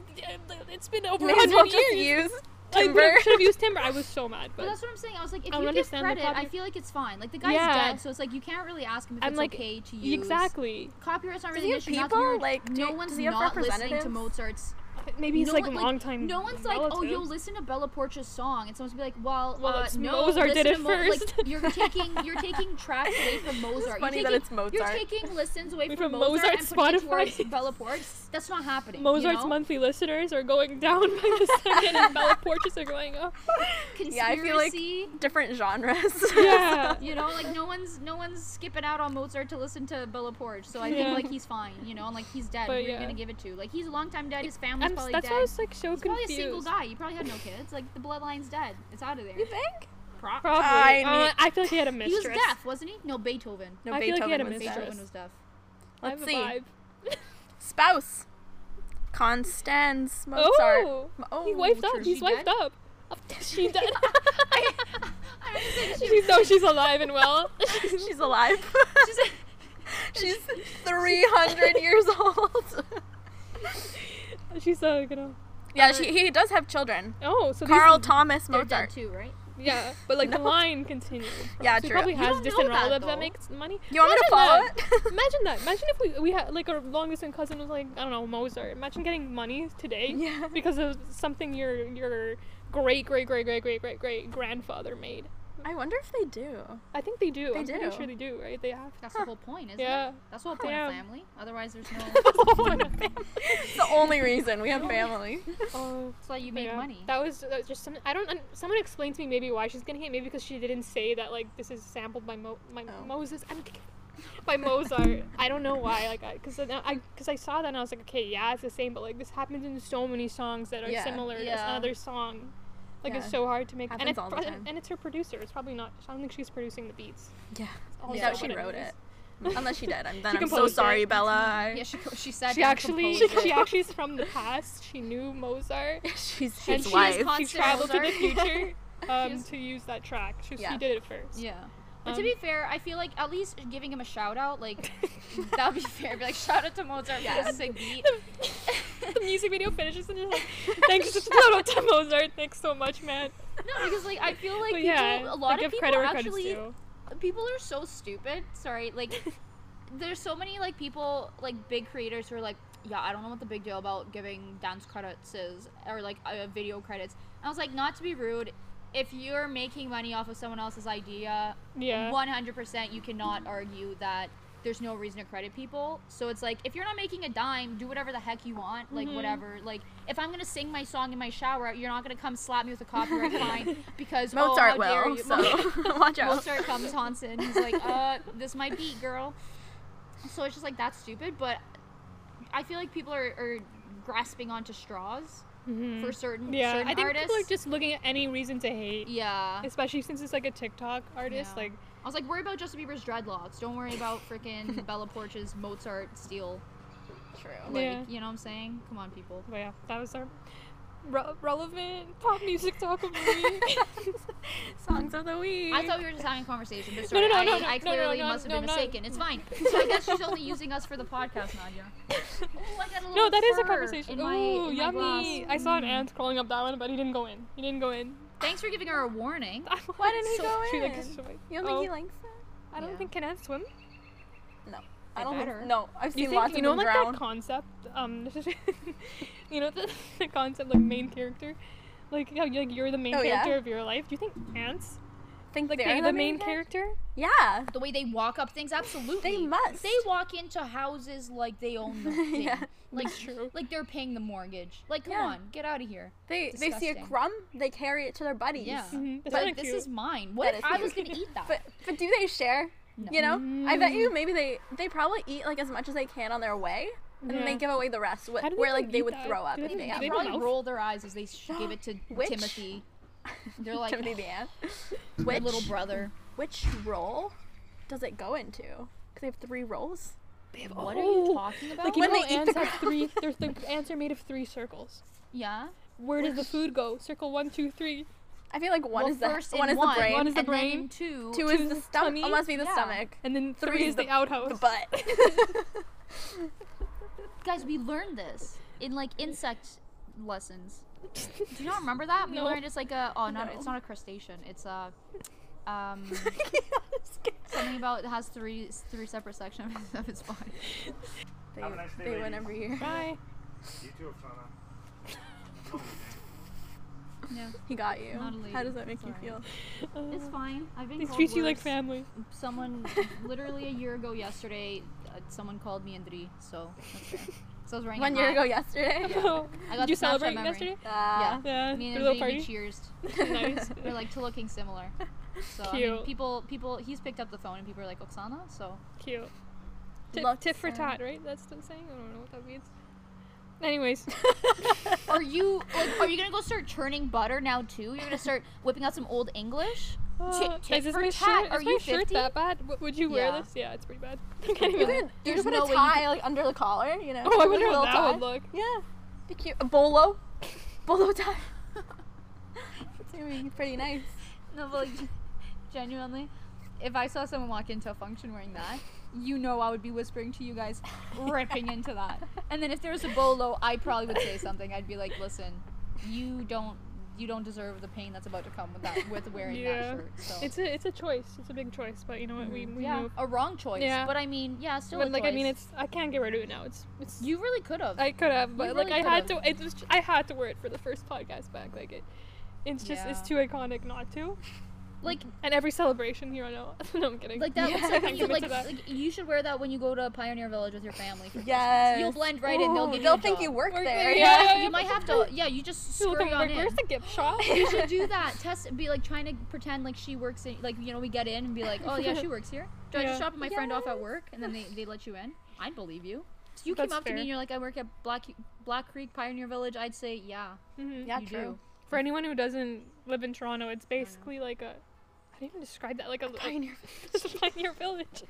it's been over one hundred years. Timber. I should have used Timber. I was so mad. But, but that's what I'm saying. I was like, if I you give credit, I feel like it's fine. Like, the guy's yeah. dead, so it's like, you can't really ask him if I'm it's like, okay to use. Exactly. Copyright's not really an issue. People, like, no one's not listening to Mozart's. Maybe it's no like one, a long time. No one's relative. like, oh, you'll listen to Bella Poarch's song, and someone's be like, well, well uh, no, Mozart did it first. Like, you're taking you're taking tracks away from Mozart. It's funny you're taking, that it's Mozart. You're taking listens away from, from Mozart, Mozart and putting it towards Bella Poarch. That's not happening. Mozart's you know? monthly listeners are going down by the second, and Bella Poarch's are going up. Conspiracy. Yeah, I feel like different genres. Yeah, you know, like no one's no one's skipping out on Mozart to listen to Bella Poarch. So I yeah. think like he's fine, you know, and like he's dead. But, Who yeah. are you gonna give it to? Like he's a long time dead. His family's. Probably That's dead. why I was like so He's confused. Probably a single guy. You probably had no kids. Like the bloodline's dead. It's out of there. You think? Pro probably. I, mean, uh, I feel like he had a mistress. He was deaf, wasn't he? No, Beethoven. No, I Beethoven feel like he had a mistress. Beethoven was deaf. Let's see. Spouse. Constanze Mozart. Oh, oh he wiped up. He's wiped up. She dead. I, I was saying she she's, no, she's alive and well. She's alive. She's, she's three hundred years old. She's uh, gonna. Yeah, uh, she, he does have children. Oh, so Carl these, Thomas Mozart dead too, right? Yeah, but like no. the line continues. Yeah, so true. He probably has distant relatives that, that makes money. You want imagine me to follow that. it? Imagine that. Imagine if we we had like our longest cousin was like I don't know Mozart. Imagine getting money today yeah. because of something your your great great great great great great great grandfather made. I wonder if they do. I think they do. They I'm do. pretty sure they do, right? They have. That's huh. the whole point, isn't yeah. it? That's the whole point yeah. of family. Otherwise, there's no. It's the only reason we have family. Oh, that's why you made yeah. money. That was, that was just some. I don't. Um, someone explained to me maybe why she's gonna hate. Maybe because she didn't say that like this is sampled by Mo my oh. Moses. I'm by Mozart. I don't know why. Like, because I, I, because I, I saw that and I was like, okay, yeah, it's the same. But like this happens in so many songs that are yeah. similar yeah. to another song. Like, yeah. it's so hard to make. And it's, all the time. and it's her producer. It's probably not. I don't think she's producing the beats. Yeah. I doubt she wrote it. Unless she did. I'm, then she I'm so sorry, it. Bella. Yeah, she, she said she actually She, she actually is from the past. She knew Mozart. she's his and wife. She, she traveled Mozart. to the future um, to use that track. She, yeah. she did it first. Yeah. But um, to be fair, I feel like at least giving him a shout out, like, that would be fair. Be like, shout out to Mozart yeah. for this sick beat. The music video finishes and it's like, thanks, shout out to Mozart, thanks so much, man. No, because, like, I feel like people, yeah, a lot of people actually, people are so stupid, sorry, like, there's so many, like, people, like, big creators who are like, yeah, I don't know what the big deal about giving dance credits is, or, like, uh, video credits. And I was like, not to be rude, if you're making money off of someone else's idea, yeah. one hundred percent you cannot argue that there's no reason to credit people. So it's like, if you're not making a dime, do whatever the heck you want. Like, mm-hmm. whatever. Like, if I'm going to sing my song in my shower, you're not going to come slap me with a copyright fine because, Mozart oh, how will, dare you. So watch out. Mozart comes, Hanson. He's like, uh, this my beat, girl. So it's just like, that's stupid. But I feel like people are, are grasping onto straws. Mm-hmm. For certain, yeah, certain I think artists. People are just looking at any reason to hate. Yeah, especially since it's like a TikTok artist. Yeah. Like, I was like, worry about Justin Bieber's dreadlocks. Don't worry about freaking Bella Poarch's Mozart steal. True. Like, yeah. You know what I'm saying? Come on, people. But yeah, that was our re- relevant pop music talk of the week. Songs of the week. I thought we were just having a conversation. But sorry, no, no, no, I, no, I clearly no, no, must have no, been no, mistaken. No. It's fine. So I guess she's only using us for the podcast, Nadia. Oh, I got a little No, that is a conversation. My, Ooh, yummy. I saw an ant crawling up that one, but he didn't go in. He didn't go in. Thanks for giving her a warning. Why didn't he so go in? Like, you don't oh. think he likes that? I don't yeah. think can ants swim? No. I don't think, no, I've seen you think, lots of you know, them like drown. That concept, um, you know, the, the concept, like, main character, like, yeah, like you're the main oh, character yeah? of your life. Do you think ants think like, they're, they're the, the main, main character? character? Yeah. The way they walk up things, absolutely. They must. They walk into houses like they own the thing. Yeah, like, that's true. Like they're paying the mortgage. Like, come yeah. on, get out of here. They they see a crumb, they carry it to their buddies. Yeah. Mm-hmm. But like, this is mine. What if I was gonna eat that? But but do they share? No. You know, mm. I bet you maybe they they probably eat like as much as they can on their way, and yeah. then they give away the rest. Wh- where like they would that? throw up. They, if they, they, they probably mouth? roll their eyes as they sh- give it to Which? Timothy. They're like Timothy the ant. Which little brother? Which roll does it go into? Because they have three rolls. They have what oh. are you talking about? Like, you when know, they ants eat the have three. Their th- ants are made of three circles. Yeah. Where Which? does the food go? Circle one, two, three. I feel like one well, is the one is one, the brain, one is the and brain, then two, two is two the stomach. Oh, must be the yeah. stomach, and then three, three is the, the outhouse, the butt. Guys, we learned this in like insect lessons. Do you not remember that? We no. learned it's like a oh not no. it's not a crustacean. It's a um something about it has three three separate sections of its body. They, Have a nice day, they win every year. Bye. You too, Fana. Yeah. He got you. How does that make Sorry. you feel? Uh, it's fine. I've been. They treat you like family. Someone, literally a year ago yesterday, uh, someone called me Indri, so that's fair. So I was wearing One a year hat. ago yesterday? Yeah. I got Did you celebrate yesterday? Uh, yeah. yeah. Me and Indri, we cheersed. Nice. We're like to looking similar. So Cute. I mean, people, people, he's picked up the phone and people are like, Oksana, so. Cute. T- tit for tat, right? That's what I'm saying? I don't know what that means. Anyways, are you like, are you gonna go start churning butter now too? You're gonna start whipping out some old English. Uh, Ch- is this my shirt? Are is my shirt that bad? W- would you wear yeah. this? Yeah, it's pretty bad. I'm kidding. You could you just put no a tie could... like under the collar, you know? Oh, I wonder how that tie. would look. Yeah, be cute. A bolo, bolo tie. It's gonna be pretty nice. No, but like genuinely, if I saw someone walk into a function wearing that, you know I would be whispering to you guys, ripping into that. And then if there was a bolo, I probably would say something. I'd be like, listen, you don't you don't deserve the pain that's about to come with that with wearing yeah. that shirt. So it's a it's a choice. It's a big choice, but you know what we, we Yeah. Know. A wrong choice. Yeah. But I mean, yeah, still but a like, choice. I mean it's I can't get rid of it now. It's it's You really could have. I could have, but you like really I could've. had to it was I had to wear it for the first podcast back. Like it it's just yeah. it's too iconic not to. Like and every celebration here, I know. No, I'm kidding. Like that. Yeah. Like, you, like, that. like you should wear that when you go to Pioneer Village with your family. Yeah, you'll blend right Ooh, in. They'll give they'll you. They'll think job. you work, work there. there. Yeah, yeah, you might have to. Yeah, you just scurry on work. in. Where's the gift shop? You should do that. Test. Be like trying to pretend like she works in. Like you know, we get in and be like, oh yeah, she works here. Do yeah. I just drop my yes. friend off at work and then they, they let you in? I believe you. So you That's came up fair. to me and you're like, I work at Black Black Creek Pioneer Village. I'd say yeah. Mm-hmm. Yeah, you true. Do. For anyone who doesn't live in Toronto, it's basically like a, how do you even describe that? Like a, a pioneer village. a pioneer village.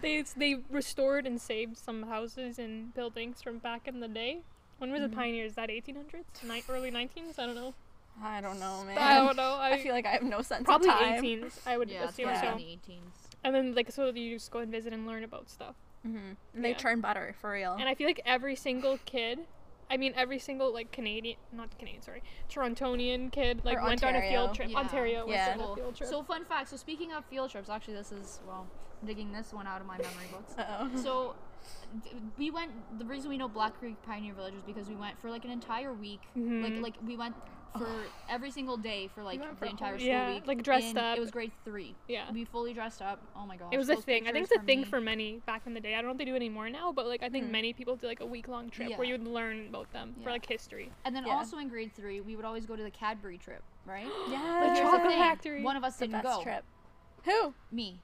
they they restored and saved some houses and buildings from back in the day. When was mm-hmm. the pioneers? Is that eighteen hundreds? Ni- early nineteens? I don't know. I don't know, man. I don't know. I, I feel like I have no sense of time. Probably eighteens. I would yeah, assume yeah. so. Yeah, eighteens. And then like so you just go and visit and learn about stuff. Mm-hmm. And yeah. they churn butter for real. And I feel like every single kid. I mean, every single, like, Canadian, not Canadian, sorry, Torontonian kid, like, or went Ontario. on a field trip. Yeah. Ontario yeah. went cool. on a field trip. So, fun fact. So, speaking of field trips, actually, this is, well, I'm digging this one out of my memory books. Uh-oh. So, th- we went, the reason we know Black Creek Pioneer Village is because we went for, like, an entire week. Mm-hmm. Like, like we went for oh. every single day for, like, we the entire school yeah. week. Like, dressed in, up. It was grade three. Yeah. We fully dressed up. Oh, my gosh. It was a thing. I think it's a thing me. for many back in the day. I don't know if they do it anymore now, but, like, I think mm. many people do, like, a week-long trip yeah. where you would learn about them yeah. for like history. And then yeah. also in grade three, we would always go to the Cadbury trip, right? Yeah, the chocolate factory. One of us the didn't best go. Trip. Who? Me.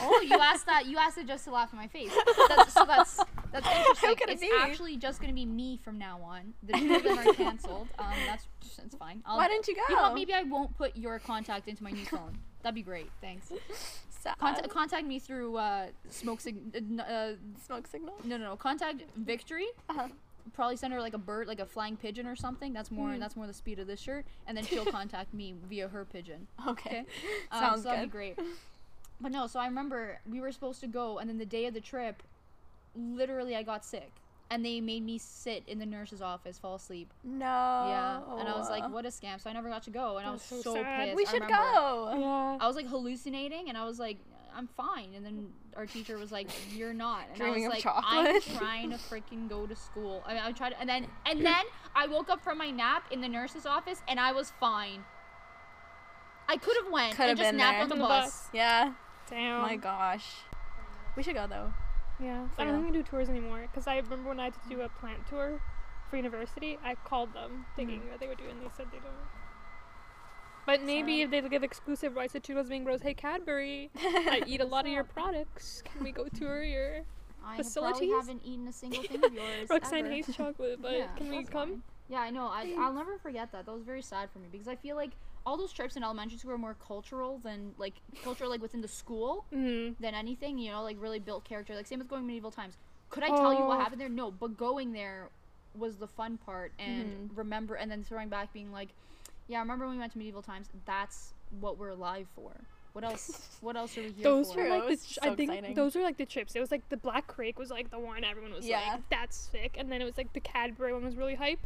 Oh, you asked that. You asked it just to laugh in my face. That's, so that's that's interesting. How could it it's be? Actually just gonna be me from now on. The two of them are canceled. Um, that's that's fine. I'll, Why didn't you go? You know, maybe I won't put your contact into my new phone. That'd be great. Thanks. Contact, contact me through uh, smoke sig- uh, smoke signal. No, no, no. Contact Victory. Uh-huh. Probably send her like a bird, like a flying pigeon or something. That's more. Mm. That's more the speed of this shirt. And then she'll contact me via her pigeon. Okay. Um, Sounds so good. That'd be great. But no, so I remember we were supposed to go, and then the day of the trip, literally I got sick, and they made me sit in the nurse's office, fall asleep. No. Yeah. And I was like, what a scam. So I never got to go, and That's I was so, so pissed. We I should remember, go. Yeah. I was like hallucinating, and I was like, I'm fine. And then our teacher was like, you're not. And Dreaming I was like, chocolate. I'm trying to freaking go to school. I mean, I tried, to, and then and then I woke up from my nap in the nurse's office, and I was fine. I could have went could've and just napped there. on the, the bus. bus. Yeah. Damn. My gosh. We should go, though. Yeah. I don't think we do tours anymore, because I remember when I had to do a plant tour for university, I called them thinking mm-hmm. what they would do, and they said they don't. But maybe Sorry. if they give exclusive rights to Churros Bean Bros, hey, Cadbury, I eat a lot of your products. Can we go tour your I facilities? I have haven't eaten a single thing of yours Roxanne ever. hates chocolate, but yeah, can we come? Fine. Yeah, I know. I, I'll never forget that. That was very sad for me, because I feel like all those trips in elementary school were more cultural than, like, cultural, like, within the school mm. than anything, you know, like, really built character. Like, same with going to Medieval Times. Could I oh. tell you what happened there? No, but going there was the fun part, and mm. remember, and then throwing back being like, yeah, remember when we went to Medieval Times? That's what we're alive for. What else? What else are we here those for? Were like the tr- so I think exciting. Those were like the trips. It was like the Black Creek was like the one everyone was yeah. like, that's sick. And then it was like the Cadbury one was really hyped.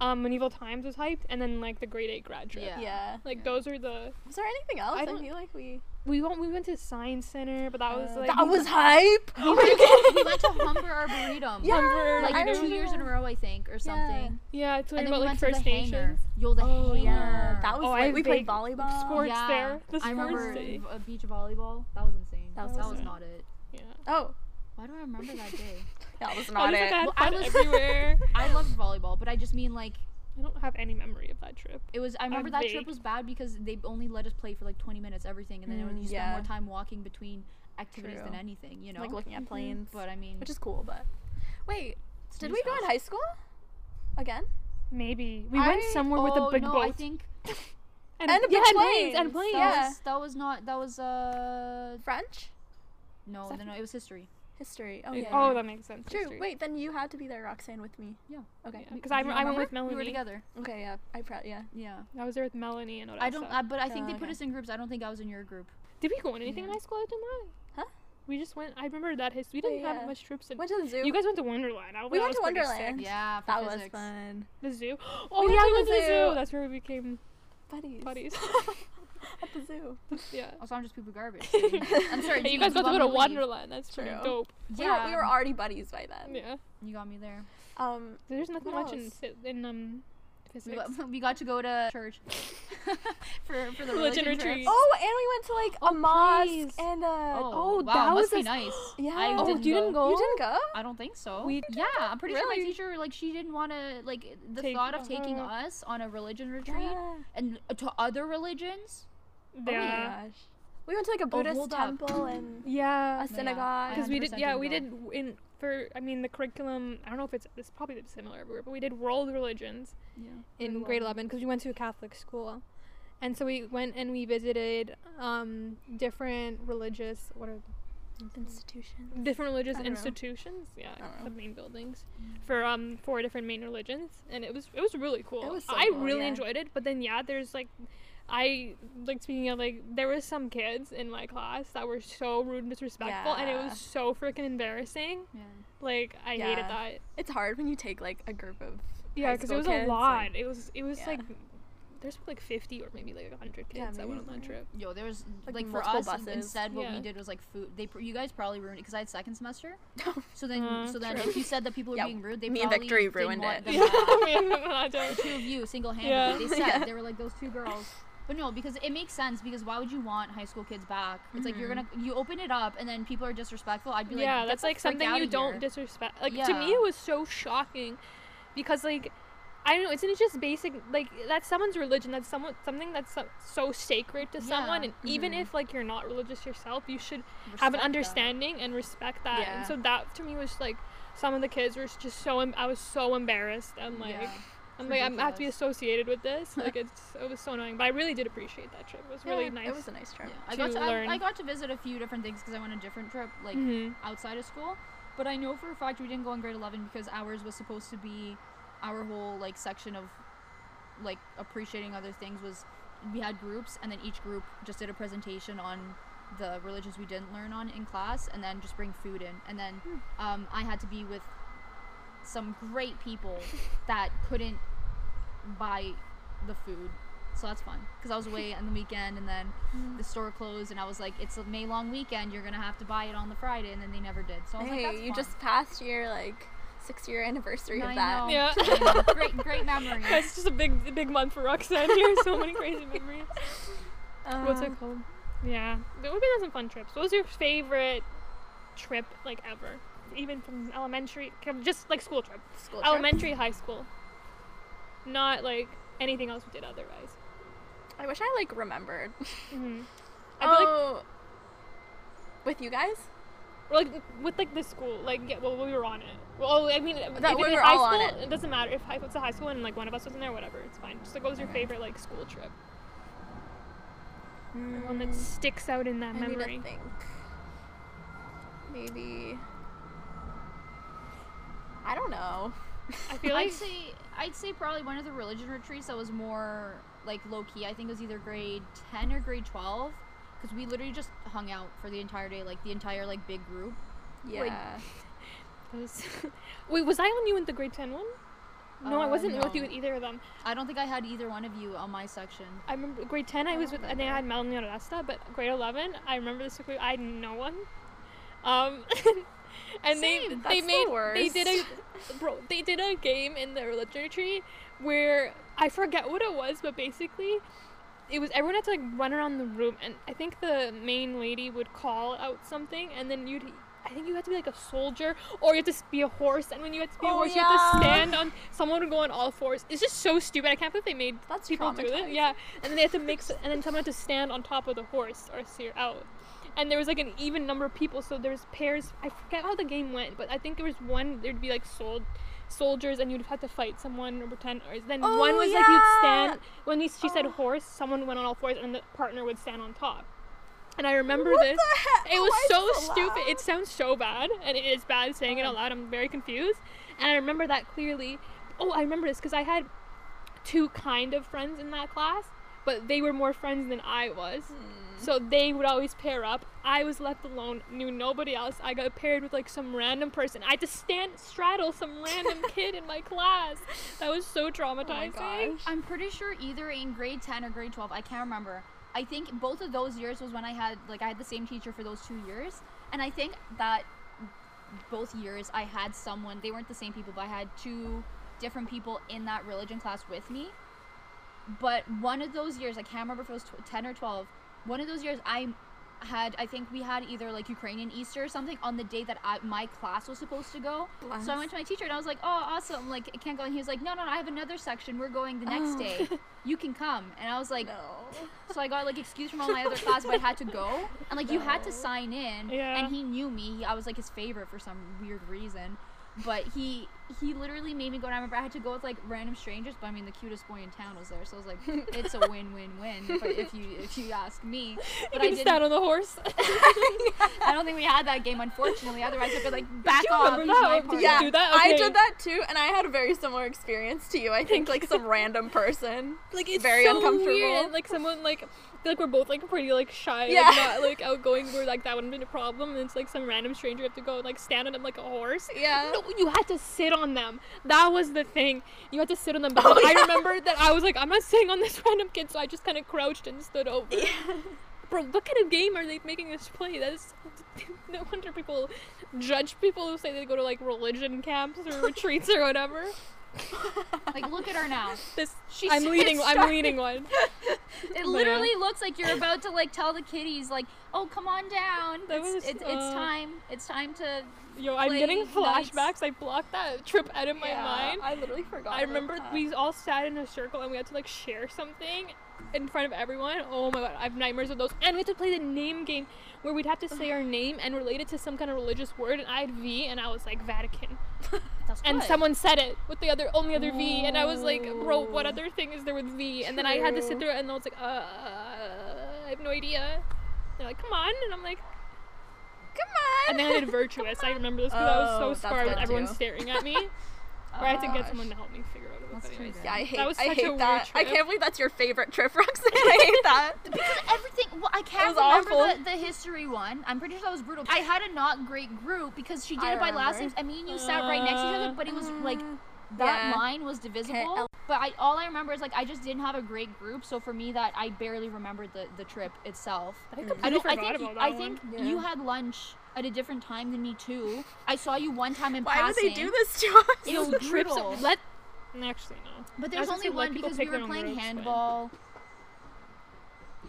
Um, Medieval Times was hyped, and then like the grade eight grad trip. Yeah, yeah. like yeah. those are the. Was there anything else? I, I feel like we we went we went to Science Center, but that uh, was like that was hype. We went to, we went to Humber Arboretum. Yeah, Humber, like I two remember. years in a row, I think, or something. Yeah, yeah it's like about we like First Nations. Yo, the oh, hanger. Yeah, that was oh, like, we played volleyball. Sports yeah. there. The sports I remember day. A beach volleyball. That was insane. That was that was, that was not it. Yeah. Oh. Why do I remember that day? That was not it. Well, I was everywhere. I loved volleyball, but I just mean like I don't have any memory of that trip. It was I remember I'm that vague. trip was bad because they only let us play for like twenty minutes everything, and then mm, it was, you yeah. spend more time walking between activities True. than anything, you know, like looking at planes. Mm-hmm. But I mean, which is cool. But wait, did we go in high school again? Maybe we I, went somewhere oh, with a big no, boat. I think. and, and a big yeah, planes and planes. That, yeah. was, that was not. That was uh French. No, no, no, it was history. History. Oh, yeah. Oh, that makes sense. True. History. Wait, then you had to be there, Roxanne, with me. Yeah. Okay. Because yeah. I, I went with Melanie. We were together. Okay, yeah. I pro- yeah. Yeah. I was there with Melanie and Odessa. I don't, uh, but I think oh, they okay. put us in groups. I don't think I was in your group. Did we go on anything yeah. in high school? I didn't know. Huh? We just went. I remember that history. We didn't yeah. have much trips. In. Went to the zoo. You guys went to Wonderland. I we went to Wonderland. Sick. Yeah. That physics. was fun. The zoo. Oh, we yeah, we went to the zoo. zoo. That's where we became buddies. Buddies. At the zoo. Yeah. Also, I'm just poopoo garbage. I'm sorry. Hey, you guys got to go to Wonderland. That's pretty dope. Yeah. We were, we were already buddies by then. Yeah. You got me there. Um, There's nothing much in, in um, physics. We got, we got to go to church for, for the religion, religion retreat. Oh, and we went to like a oh, mosque please. and a... Oh, oh wow, that must was be nice. Yeah. I oh, didn't you go. didn't go? You didn't go? I don't think so. We yeah, I'm pretty really? sure my teacher, like, she didn't want to, like, the Take, thought of uh-huh. taking us on a religion retreat yeah. and to other religions... Yeah. Oh my gosh. We went to like a Buddhist oh, temple and yeah, a synagogue. Because yeah, we did, yeah, we did in for. I mean, the curriculum. I don't know if it's it's probably similar everywhere, but we did world religions. Yeah. In grade eleven, because we went to a Catholic school, and so we went and we visited um, different religious what are institutions? Different religious institutions. Know. Yeah, the main buildings mm. for um four different main religions, and it was it was really cool. It was so I cool, really yeah. enjoyed it, but then yeah, there's like. I, like, speaking of, like, there was some kids in my class that were so rude and disrespectful, yeah. and it was so freaking embarrassing. Yeah. Like, I yeah. hated that. It's hard when you take, like, a group of Yeah, because it was kids, a lot. Like, it was, it was yeah. like, there's, like, fifty or maybe, like, one hundred kids yeah, that went on that trip. Yo, there was, like, like for us, buses. instead what yeah. we did was, like, food. They, pr- You guys probably ruined it, because I had second semester. so then, uh, so then if you said that people were yeah, being rude, they me probably... Me and Victory ruined it. The two of you, single-handedly, yeah. they said, they were, like, those two girls... But no, because it makes sense, because why would you want high school kids back? It's mm-hmm. like you're gonna, you open it up and then people are disrespectful. I'd be like, yeah, that's like something you here. don't disrespect. Like yeah. to me it was so shocking because like I don't know, isn't it just basic, like, that's someone's religion, that's someone, something that's so, so sacred to yeah. someone, and mm-hmm. even if, like, you're not religious yourself, you should respect have an understanding that. and respect that, yeah. and so that, to me, was, like, some of the kids were just so, em- I was so embarrassed, and, like, yeah. I'm like, I'm, I have to be associated with this, like, it's, it was so annoying, but I really did appreciate that trip, it was yeah, really nice. It was a nice trip. Yeah. I, got to, I, I got to visit a few different things, because I went on a different trip, like, mm-hmm. outside of school, but I know for a fact we didn't go in grade eleven, because ours was supposed to be... our whole like section of like appreciating other things was we had groups, and then each group just did a presentation on the religions we didn't learn on in class, and then just bring food in, and then um I had to be with some great people that couldn't buy the food, so that's fun because I was away on the weekend, and then mm. the store closed, and I was like, it's a May long weekend, you're gonna have to buy it on the Friday, and then they never did, so I was hey, like that's you fun. Just passed your like six-year anniversary I of that. Know. Yeah. I know. Great, great memories. It's just a big, big month for Roxanne here. So many crazy memories. Um, What's it called? Yeah, we've been on some fun trips. What was your favorite trip, like ever? Even from elementary, just like school trip. School trip. Elementary, high school. Not like anything else we did otherwise. I wish I like remembered. Mm-hmm. I feel oh, like with you guys. Or like with like the school, like yeah, well we were on it. Well, I mean, that we were high all school, on it. It doesn't matter if high, it's a high school and like one of us was in there, whatever. It's fine. Just like, what was your okay. favorite like school trip? Mm. The one that sticks out in that I memory. Need to think. Maybe. I don't know. I feel like I'd say I'd say probably one of the religion retreats that was more like low key. I think it was either grade ten or grade twelve. Because we literally just hung out for the entire day, like the entire like big group. Yeah. Like, was Wait, was I on you in the grade ten one? No, uh, I wasn't no. with you with either of them. I don't think I had either one of you on my section. I remember grade ten. I, I was with, remember. and I had Melanie and Arasta, but grade eleven, I remember this quickly. I had no one. Um, and Same, they that's they made the worst. they did a bro they did a game in the religion retreat where I forget what it was, but basically. It was everyone had to like run around the room, and I think the main lady would call out something, and then you'd I think you had to be like a soldier, or you had to be a horse, and when you had to be oh, a horse yeah. you had to stand on someone would go on all fours. It's just so stupid. I can't believe they made That's people do it. Yeah. And then they had to mix and then someone had to stand on top of the horse or steer out. And there was like an even number of people, so there's pairs. I forget how the game went, but I think there was one there'd be like sold soldiers and you'd have to fight someone or pretend or then oh, one was yeah. like you'd stand when he, she oh. said horse someone went on all fours and the partner would stand on top, and I remember what this it was oh, so, so stupid loud. It sounds so bad, and it is bad saying oh. it out loud. I'm very confused, and I remember that clearly. oh I remember this because I had two kind of friends in that class, but they were more friends than I was. Mm. So they would always pair up. I was left alone, knew nobody else. I got paired with like some random person. I had to stand, straddle some random kid in my class. That was so traumatizing. Oh my gosh. I'm pretty sure either in grade ten or grade twelve, I can't remember. I think both of those years was when I had, like I had the same teacher for those two years. And I think that both years I had someone, they weren't the same people, but I had two different people in that religion class with me. But one of those years, I can't remember if it was ten or twelve, one of those years I had, I think we had either like Ukrainian Easter or something on the day that I, my class was supposed to go. Bless. So I went to my teacher and I was like, oh, awesome, like, I can't go. And he was like, no, no, no, I have another section. We're going the next oh. day. You can come. And I was like, no. So I got like excused from all my other classes, but I had to go. And like, no. you had to sign in. Yeah. And he knew me. I was like his favorite for some weird reason. But he he literally made me go, and I remember I had to go with like random strangers, but I mean the cutest boy in town was there, so I was like, it's a win-win-win if, if you if you ask me. But you I didn't stand on the horse. I don't think we had that game, unfortunately. Otherwise I'd be like, back off. Did yeah, you do that? Okay. I did that too, and I had a very similar experience to you. I think like some random person, like it's very so uncomfortable, weird. Like someone like. I feel like we're both like pretty like shy, yeah. like not like outgoing. We're like that wouldn't have been a problem. And it's like some random stranger you have to go like stand on them like a horse. Yeah. No, you had to sit on them. That was the thing. You had to sit on them. But oh, like, yeah. I remember that I was like, I'm not sitting on this random kid, so I just kind of crouched and stood over. Yeah. Bro, what kind of game are they making us play? That is no wonder people judge people who say they go to like religion camps or retreats or whatever. Like look at her now. This She's I'm leading. I'm leading one. It literally Man. looks like you're about to like tell the kitties like, oh, come on down. That it's, was, it's, uh, it's time. It's time to. Yo, I'm getting flashbacks. Nights. I blocked that trip out of my yeah, mind. I literally forgot. I remember that. We all sat in a circle and we had to like share something in front of everyone. Oh my god, I have nightmares of those. And we had to play the name game where we'd have to say our name and relate it to some kind of religious word. And I had V, and I was like Vatican. That's and good. Someone said it with the other only other V, oh. and I was like, bro, what other thing is there with V? True. And then I had to sit there, and I was like, uh, I have no idea. They're like, come on, and I'm like, come on. And then I did virtuous. I remember this because oh, I was so scarred with everyone too. staring at me. Or I had to get someone to help me figure out about it. Yeah, I hate that. Was such I, hate a that. I can't believe that's your favorite trip, Roxanne. I hate that. Because everything, well, I can't remember the, the history one. I'm pretty sure that was brutal. I had a not great group because she did I it by remember. last names. I mean, you uh, sat right next to each other, but it was mm, like, that yeah. line was divisible. Okay. But I, all I remember is like, I just didn't have a great group. So for me, that I barely remembered the, the trip itself. I think I, I forgot I think, about that I think yeah. you had lunch at a different time than me too. I saw you one time in Why passing. Why would they do this to us? It was brutal. Let, actually no. But there was only one because we were playing handball.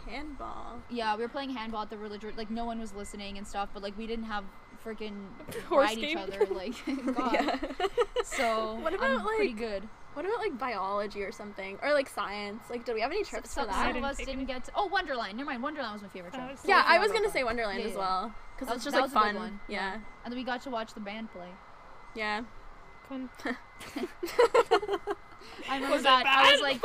But... Handball. Yeah, we were playing handball at the religious. Like no one was listening and stuff. But like we didn't have freaking ride each other. Like God. Yeah. So what about I'm like pretty good. What about like biology or something, or like science? Like, did we have any trips so, for that? Some of us didn't get to. Oh, Wonderland. Never mind. Wonderland was my favorite trip. Uh, yeah, I was gonna say Wonderland yeah, as well, because it's just like fun. One. Yeah. yeah. And then we got to watch the band play. Yeah. Con- I remember was that. I was like,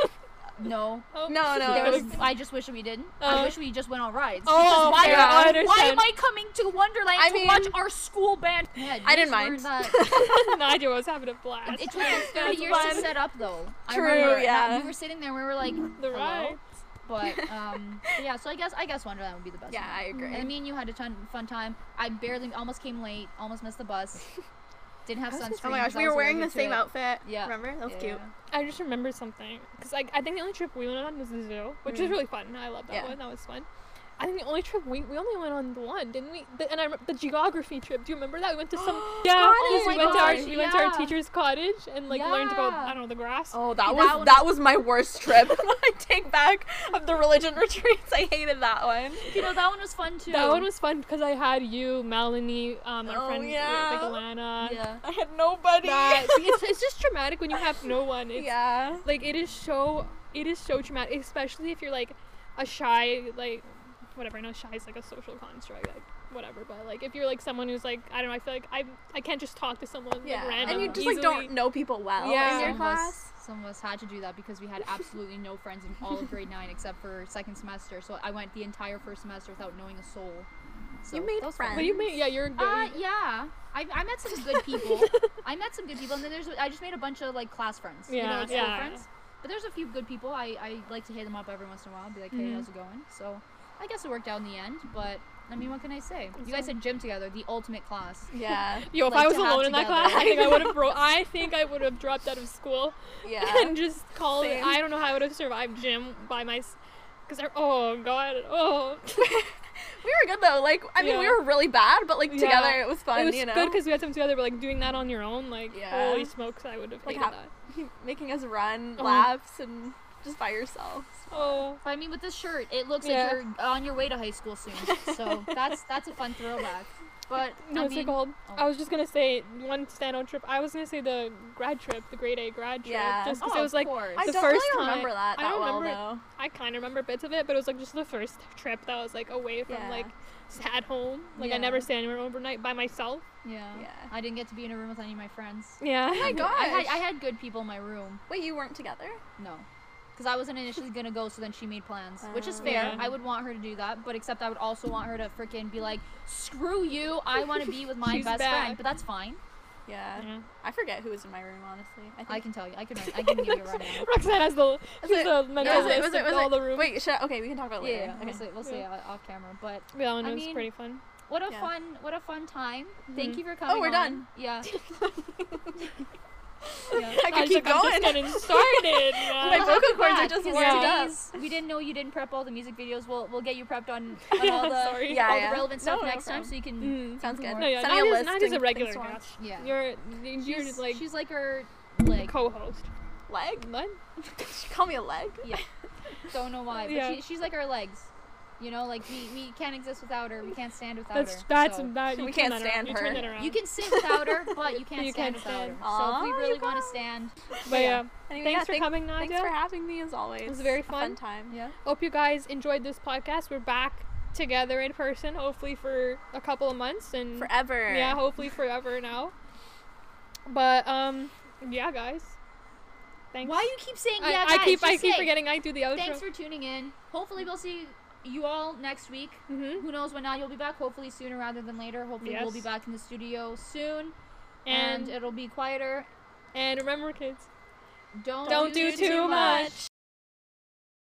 no. Oh. No, no. There was, I just wish we didn't. Uh, I wish we just went on rides. Oh, why, yeah, I understand. Why am I coming to Wonderland I to mean, watch our school band? Yeah, I didn't mind. No, I was having a blast. It, it took us thirty years fun. to set up, though. True, I remember, yeah. We were sitting there, we were like, the rides. But, um, but yeah, so I guess I guess Wonderland would be the best. Yeah, one. I agree. And me and you had a ton fun time. I barely, almost came late, almost missed the bus. Didn't have sunscreen. Oh my gosh, we were wearing the same it. outfit. Yeah. Remember? That was yeah. cute. I just remember something. Because like, I think the only trip we went on was the zoo, which mm. was really fun. I loved that yeah. one. That was fun. I think the only trip we, we only went on the one, didn't we? The, and I remember the geography trip. Do you remember that? We went to some. yeah, oh we, went to our, we yeah. went to our teacher's cottage and like yeah. learned about, I don't know, the grass. Oh, that, that was one. that was my worst trip. I take back of the religion retreats. I hated that one. You know, that one was fun too. That one was fun because I had you, Melanie, um, our oh, friend yeah. like Alana. Yeah. I had nobody. That, it's, it's just traumatic when you have no one. It's, yeah. Like it is so it is so traumatic, especially if you're like a shy like. Whatever, I know shy is like a social construct, like whatever, but like if you're like someone who's like, I don't know, I feel like I I can't just talk to someone yeah. like random. And you just easily. like don't know people well yeah. in your some class. Of us, some of us had to do that because we had absolutely no friends in all of grade nine except for second semester. So I went the entire first semester without knowing a soul. So you made friends. Fun. But you made, yeah, you're good. Uh, yeah. I, I met some good people. I met some good people, and then there's I just made a bunch of like class friends. Yeah, you know, like yeah. school friends. But there's a few good people. I, I like to hit them up every once in a while and be like, hey, mm-hmm. how's it going? So. I guess it worked out in the end, but I mean, what can I say? You guys had gym together, the ultimate class. Yeah. Yo, if like I was alone in that class, I think I would have bro- I think I would have dropped out of school. Yeah. And just called Same. it. I don't know how I would have survived gym by myself. Because oh god, oh. We were good though. Like I mean, yeah. we were really bad, but like together yeah. it was fun. It was you know? good because we had some together. But like doing that on your own, like yeah. holy smokes, I would have hated like, ha- that. Making us run oh. laps and. Just by yourself. Oh, but I mean, with this shirt, it looks yeah. like you're on your way to high school soon. So that's that's a fun throwback. But no, I mean, it's like old. Oh. I was just gonna say one standout trip. I was gonna say the grad trip, the grade A grad trip. Yeah. Just because oh, it was like course. the I first really time. I don't remember that. that I don't well, remember. Though. I kind of remember bits of it, but it was like just the first trip that I was like away from yeah. like at home. Like yeah. I never stayed anywhere overnight by myself. Yeah. yeah. I didn't get to be in a room with any of my friends. Yeah. Oh my gosh. I had, I had good people in my room. Wait, you weren't together? No. Because I wasn't initially going to go, so then she made plans, um, which is fair. Yeah. I would want her to do that, but except I would also want her to freaking be like, screw you, I want to be with my best back. friend, but that's fine. Yeah. yeah. I forget who was in my room, honestly. I, think I can tell you. I can I can give you a rundown. Roxanne has the, it, the mental no, list of all it, the rooms. Wait, I, okay, we can talk about it later. Yeah, yeah. Okay. We'll, see, we'll see yeah. off camera, but yeah, that one I was mean, pretty fun. What a yeah. fun, what a fun time. Mm-hmm. Thank you for coming Oh, we're on. done. Yeah. Yeah. I could keep like, going. I'm just getting started. Yeah. My vocal cords are just warmed up. We didn't know you didn't prep all the music videos. We'll we'll get you prepped on, on all the Sorry. Yeah, all yeah. the relevant no, stuff no next problem. time, so you can. Mm, sounds good. No, yeah. Send me a list. Not just a regular guest. Yeah. You're you're she's, just like she's like her leg co-host. Leg? What? Did she call me a leg? Yeah. Don't know why, but yeah. she, she's like our legs. You know, like we, we can't exist without her. We can't stand without that's, her. That's so that you we can't stand her. You, that you can sit without her, but you can't you stand can't without stand. her. Aww, so if we really want to stand. But yeah, anyway, thanks yeah, for th- coming, Nadia. Thanks for having me as always. It was very fun. A fun time. Yeah. Hope you guys enjoyed this podcast. We're back together in person, hopefully for a couple of months and forever. Yeah, hopefully forever now. But um, yeah, guys. Thanks. Why you keep saying I, yeah? Guys, I keep I keep say, forgetting I do the outro. Thanks for tuning in. Hopefully we'll see you all next week. Mm-hmm. Who knows when now you'll be back. Hopefully sooner rather than later. Hopefully yes. we'll be back in the studio soon, and, and it'll be quieter. And remember, kids, don't don't do, do too much. much.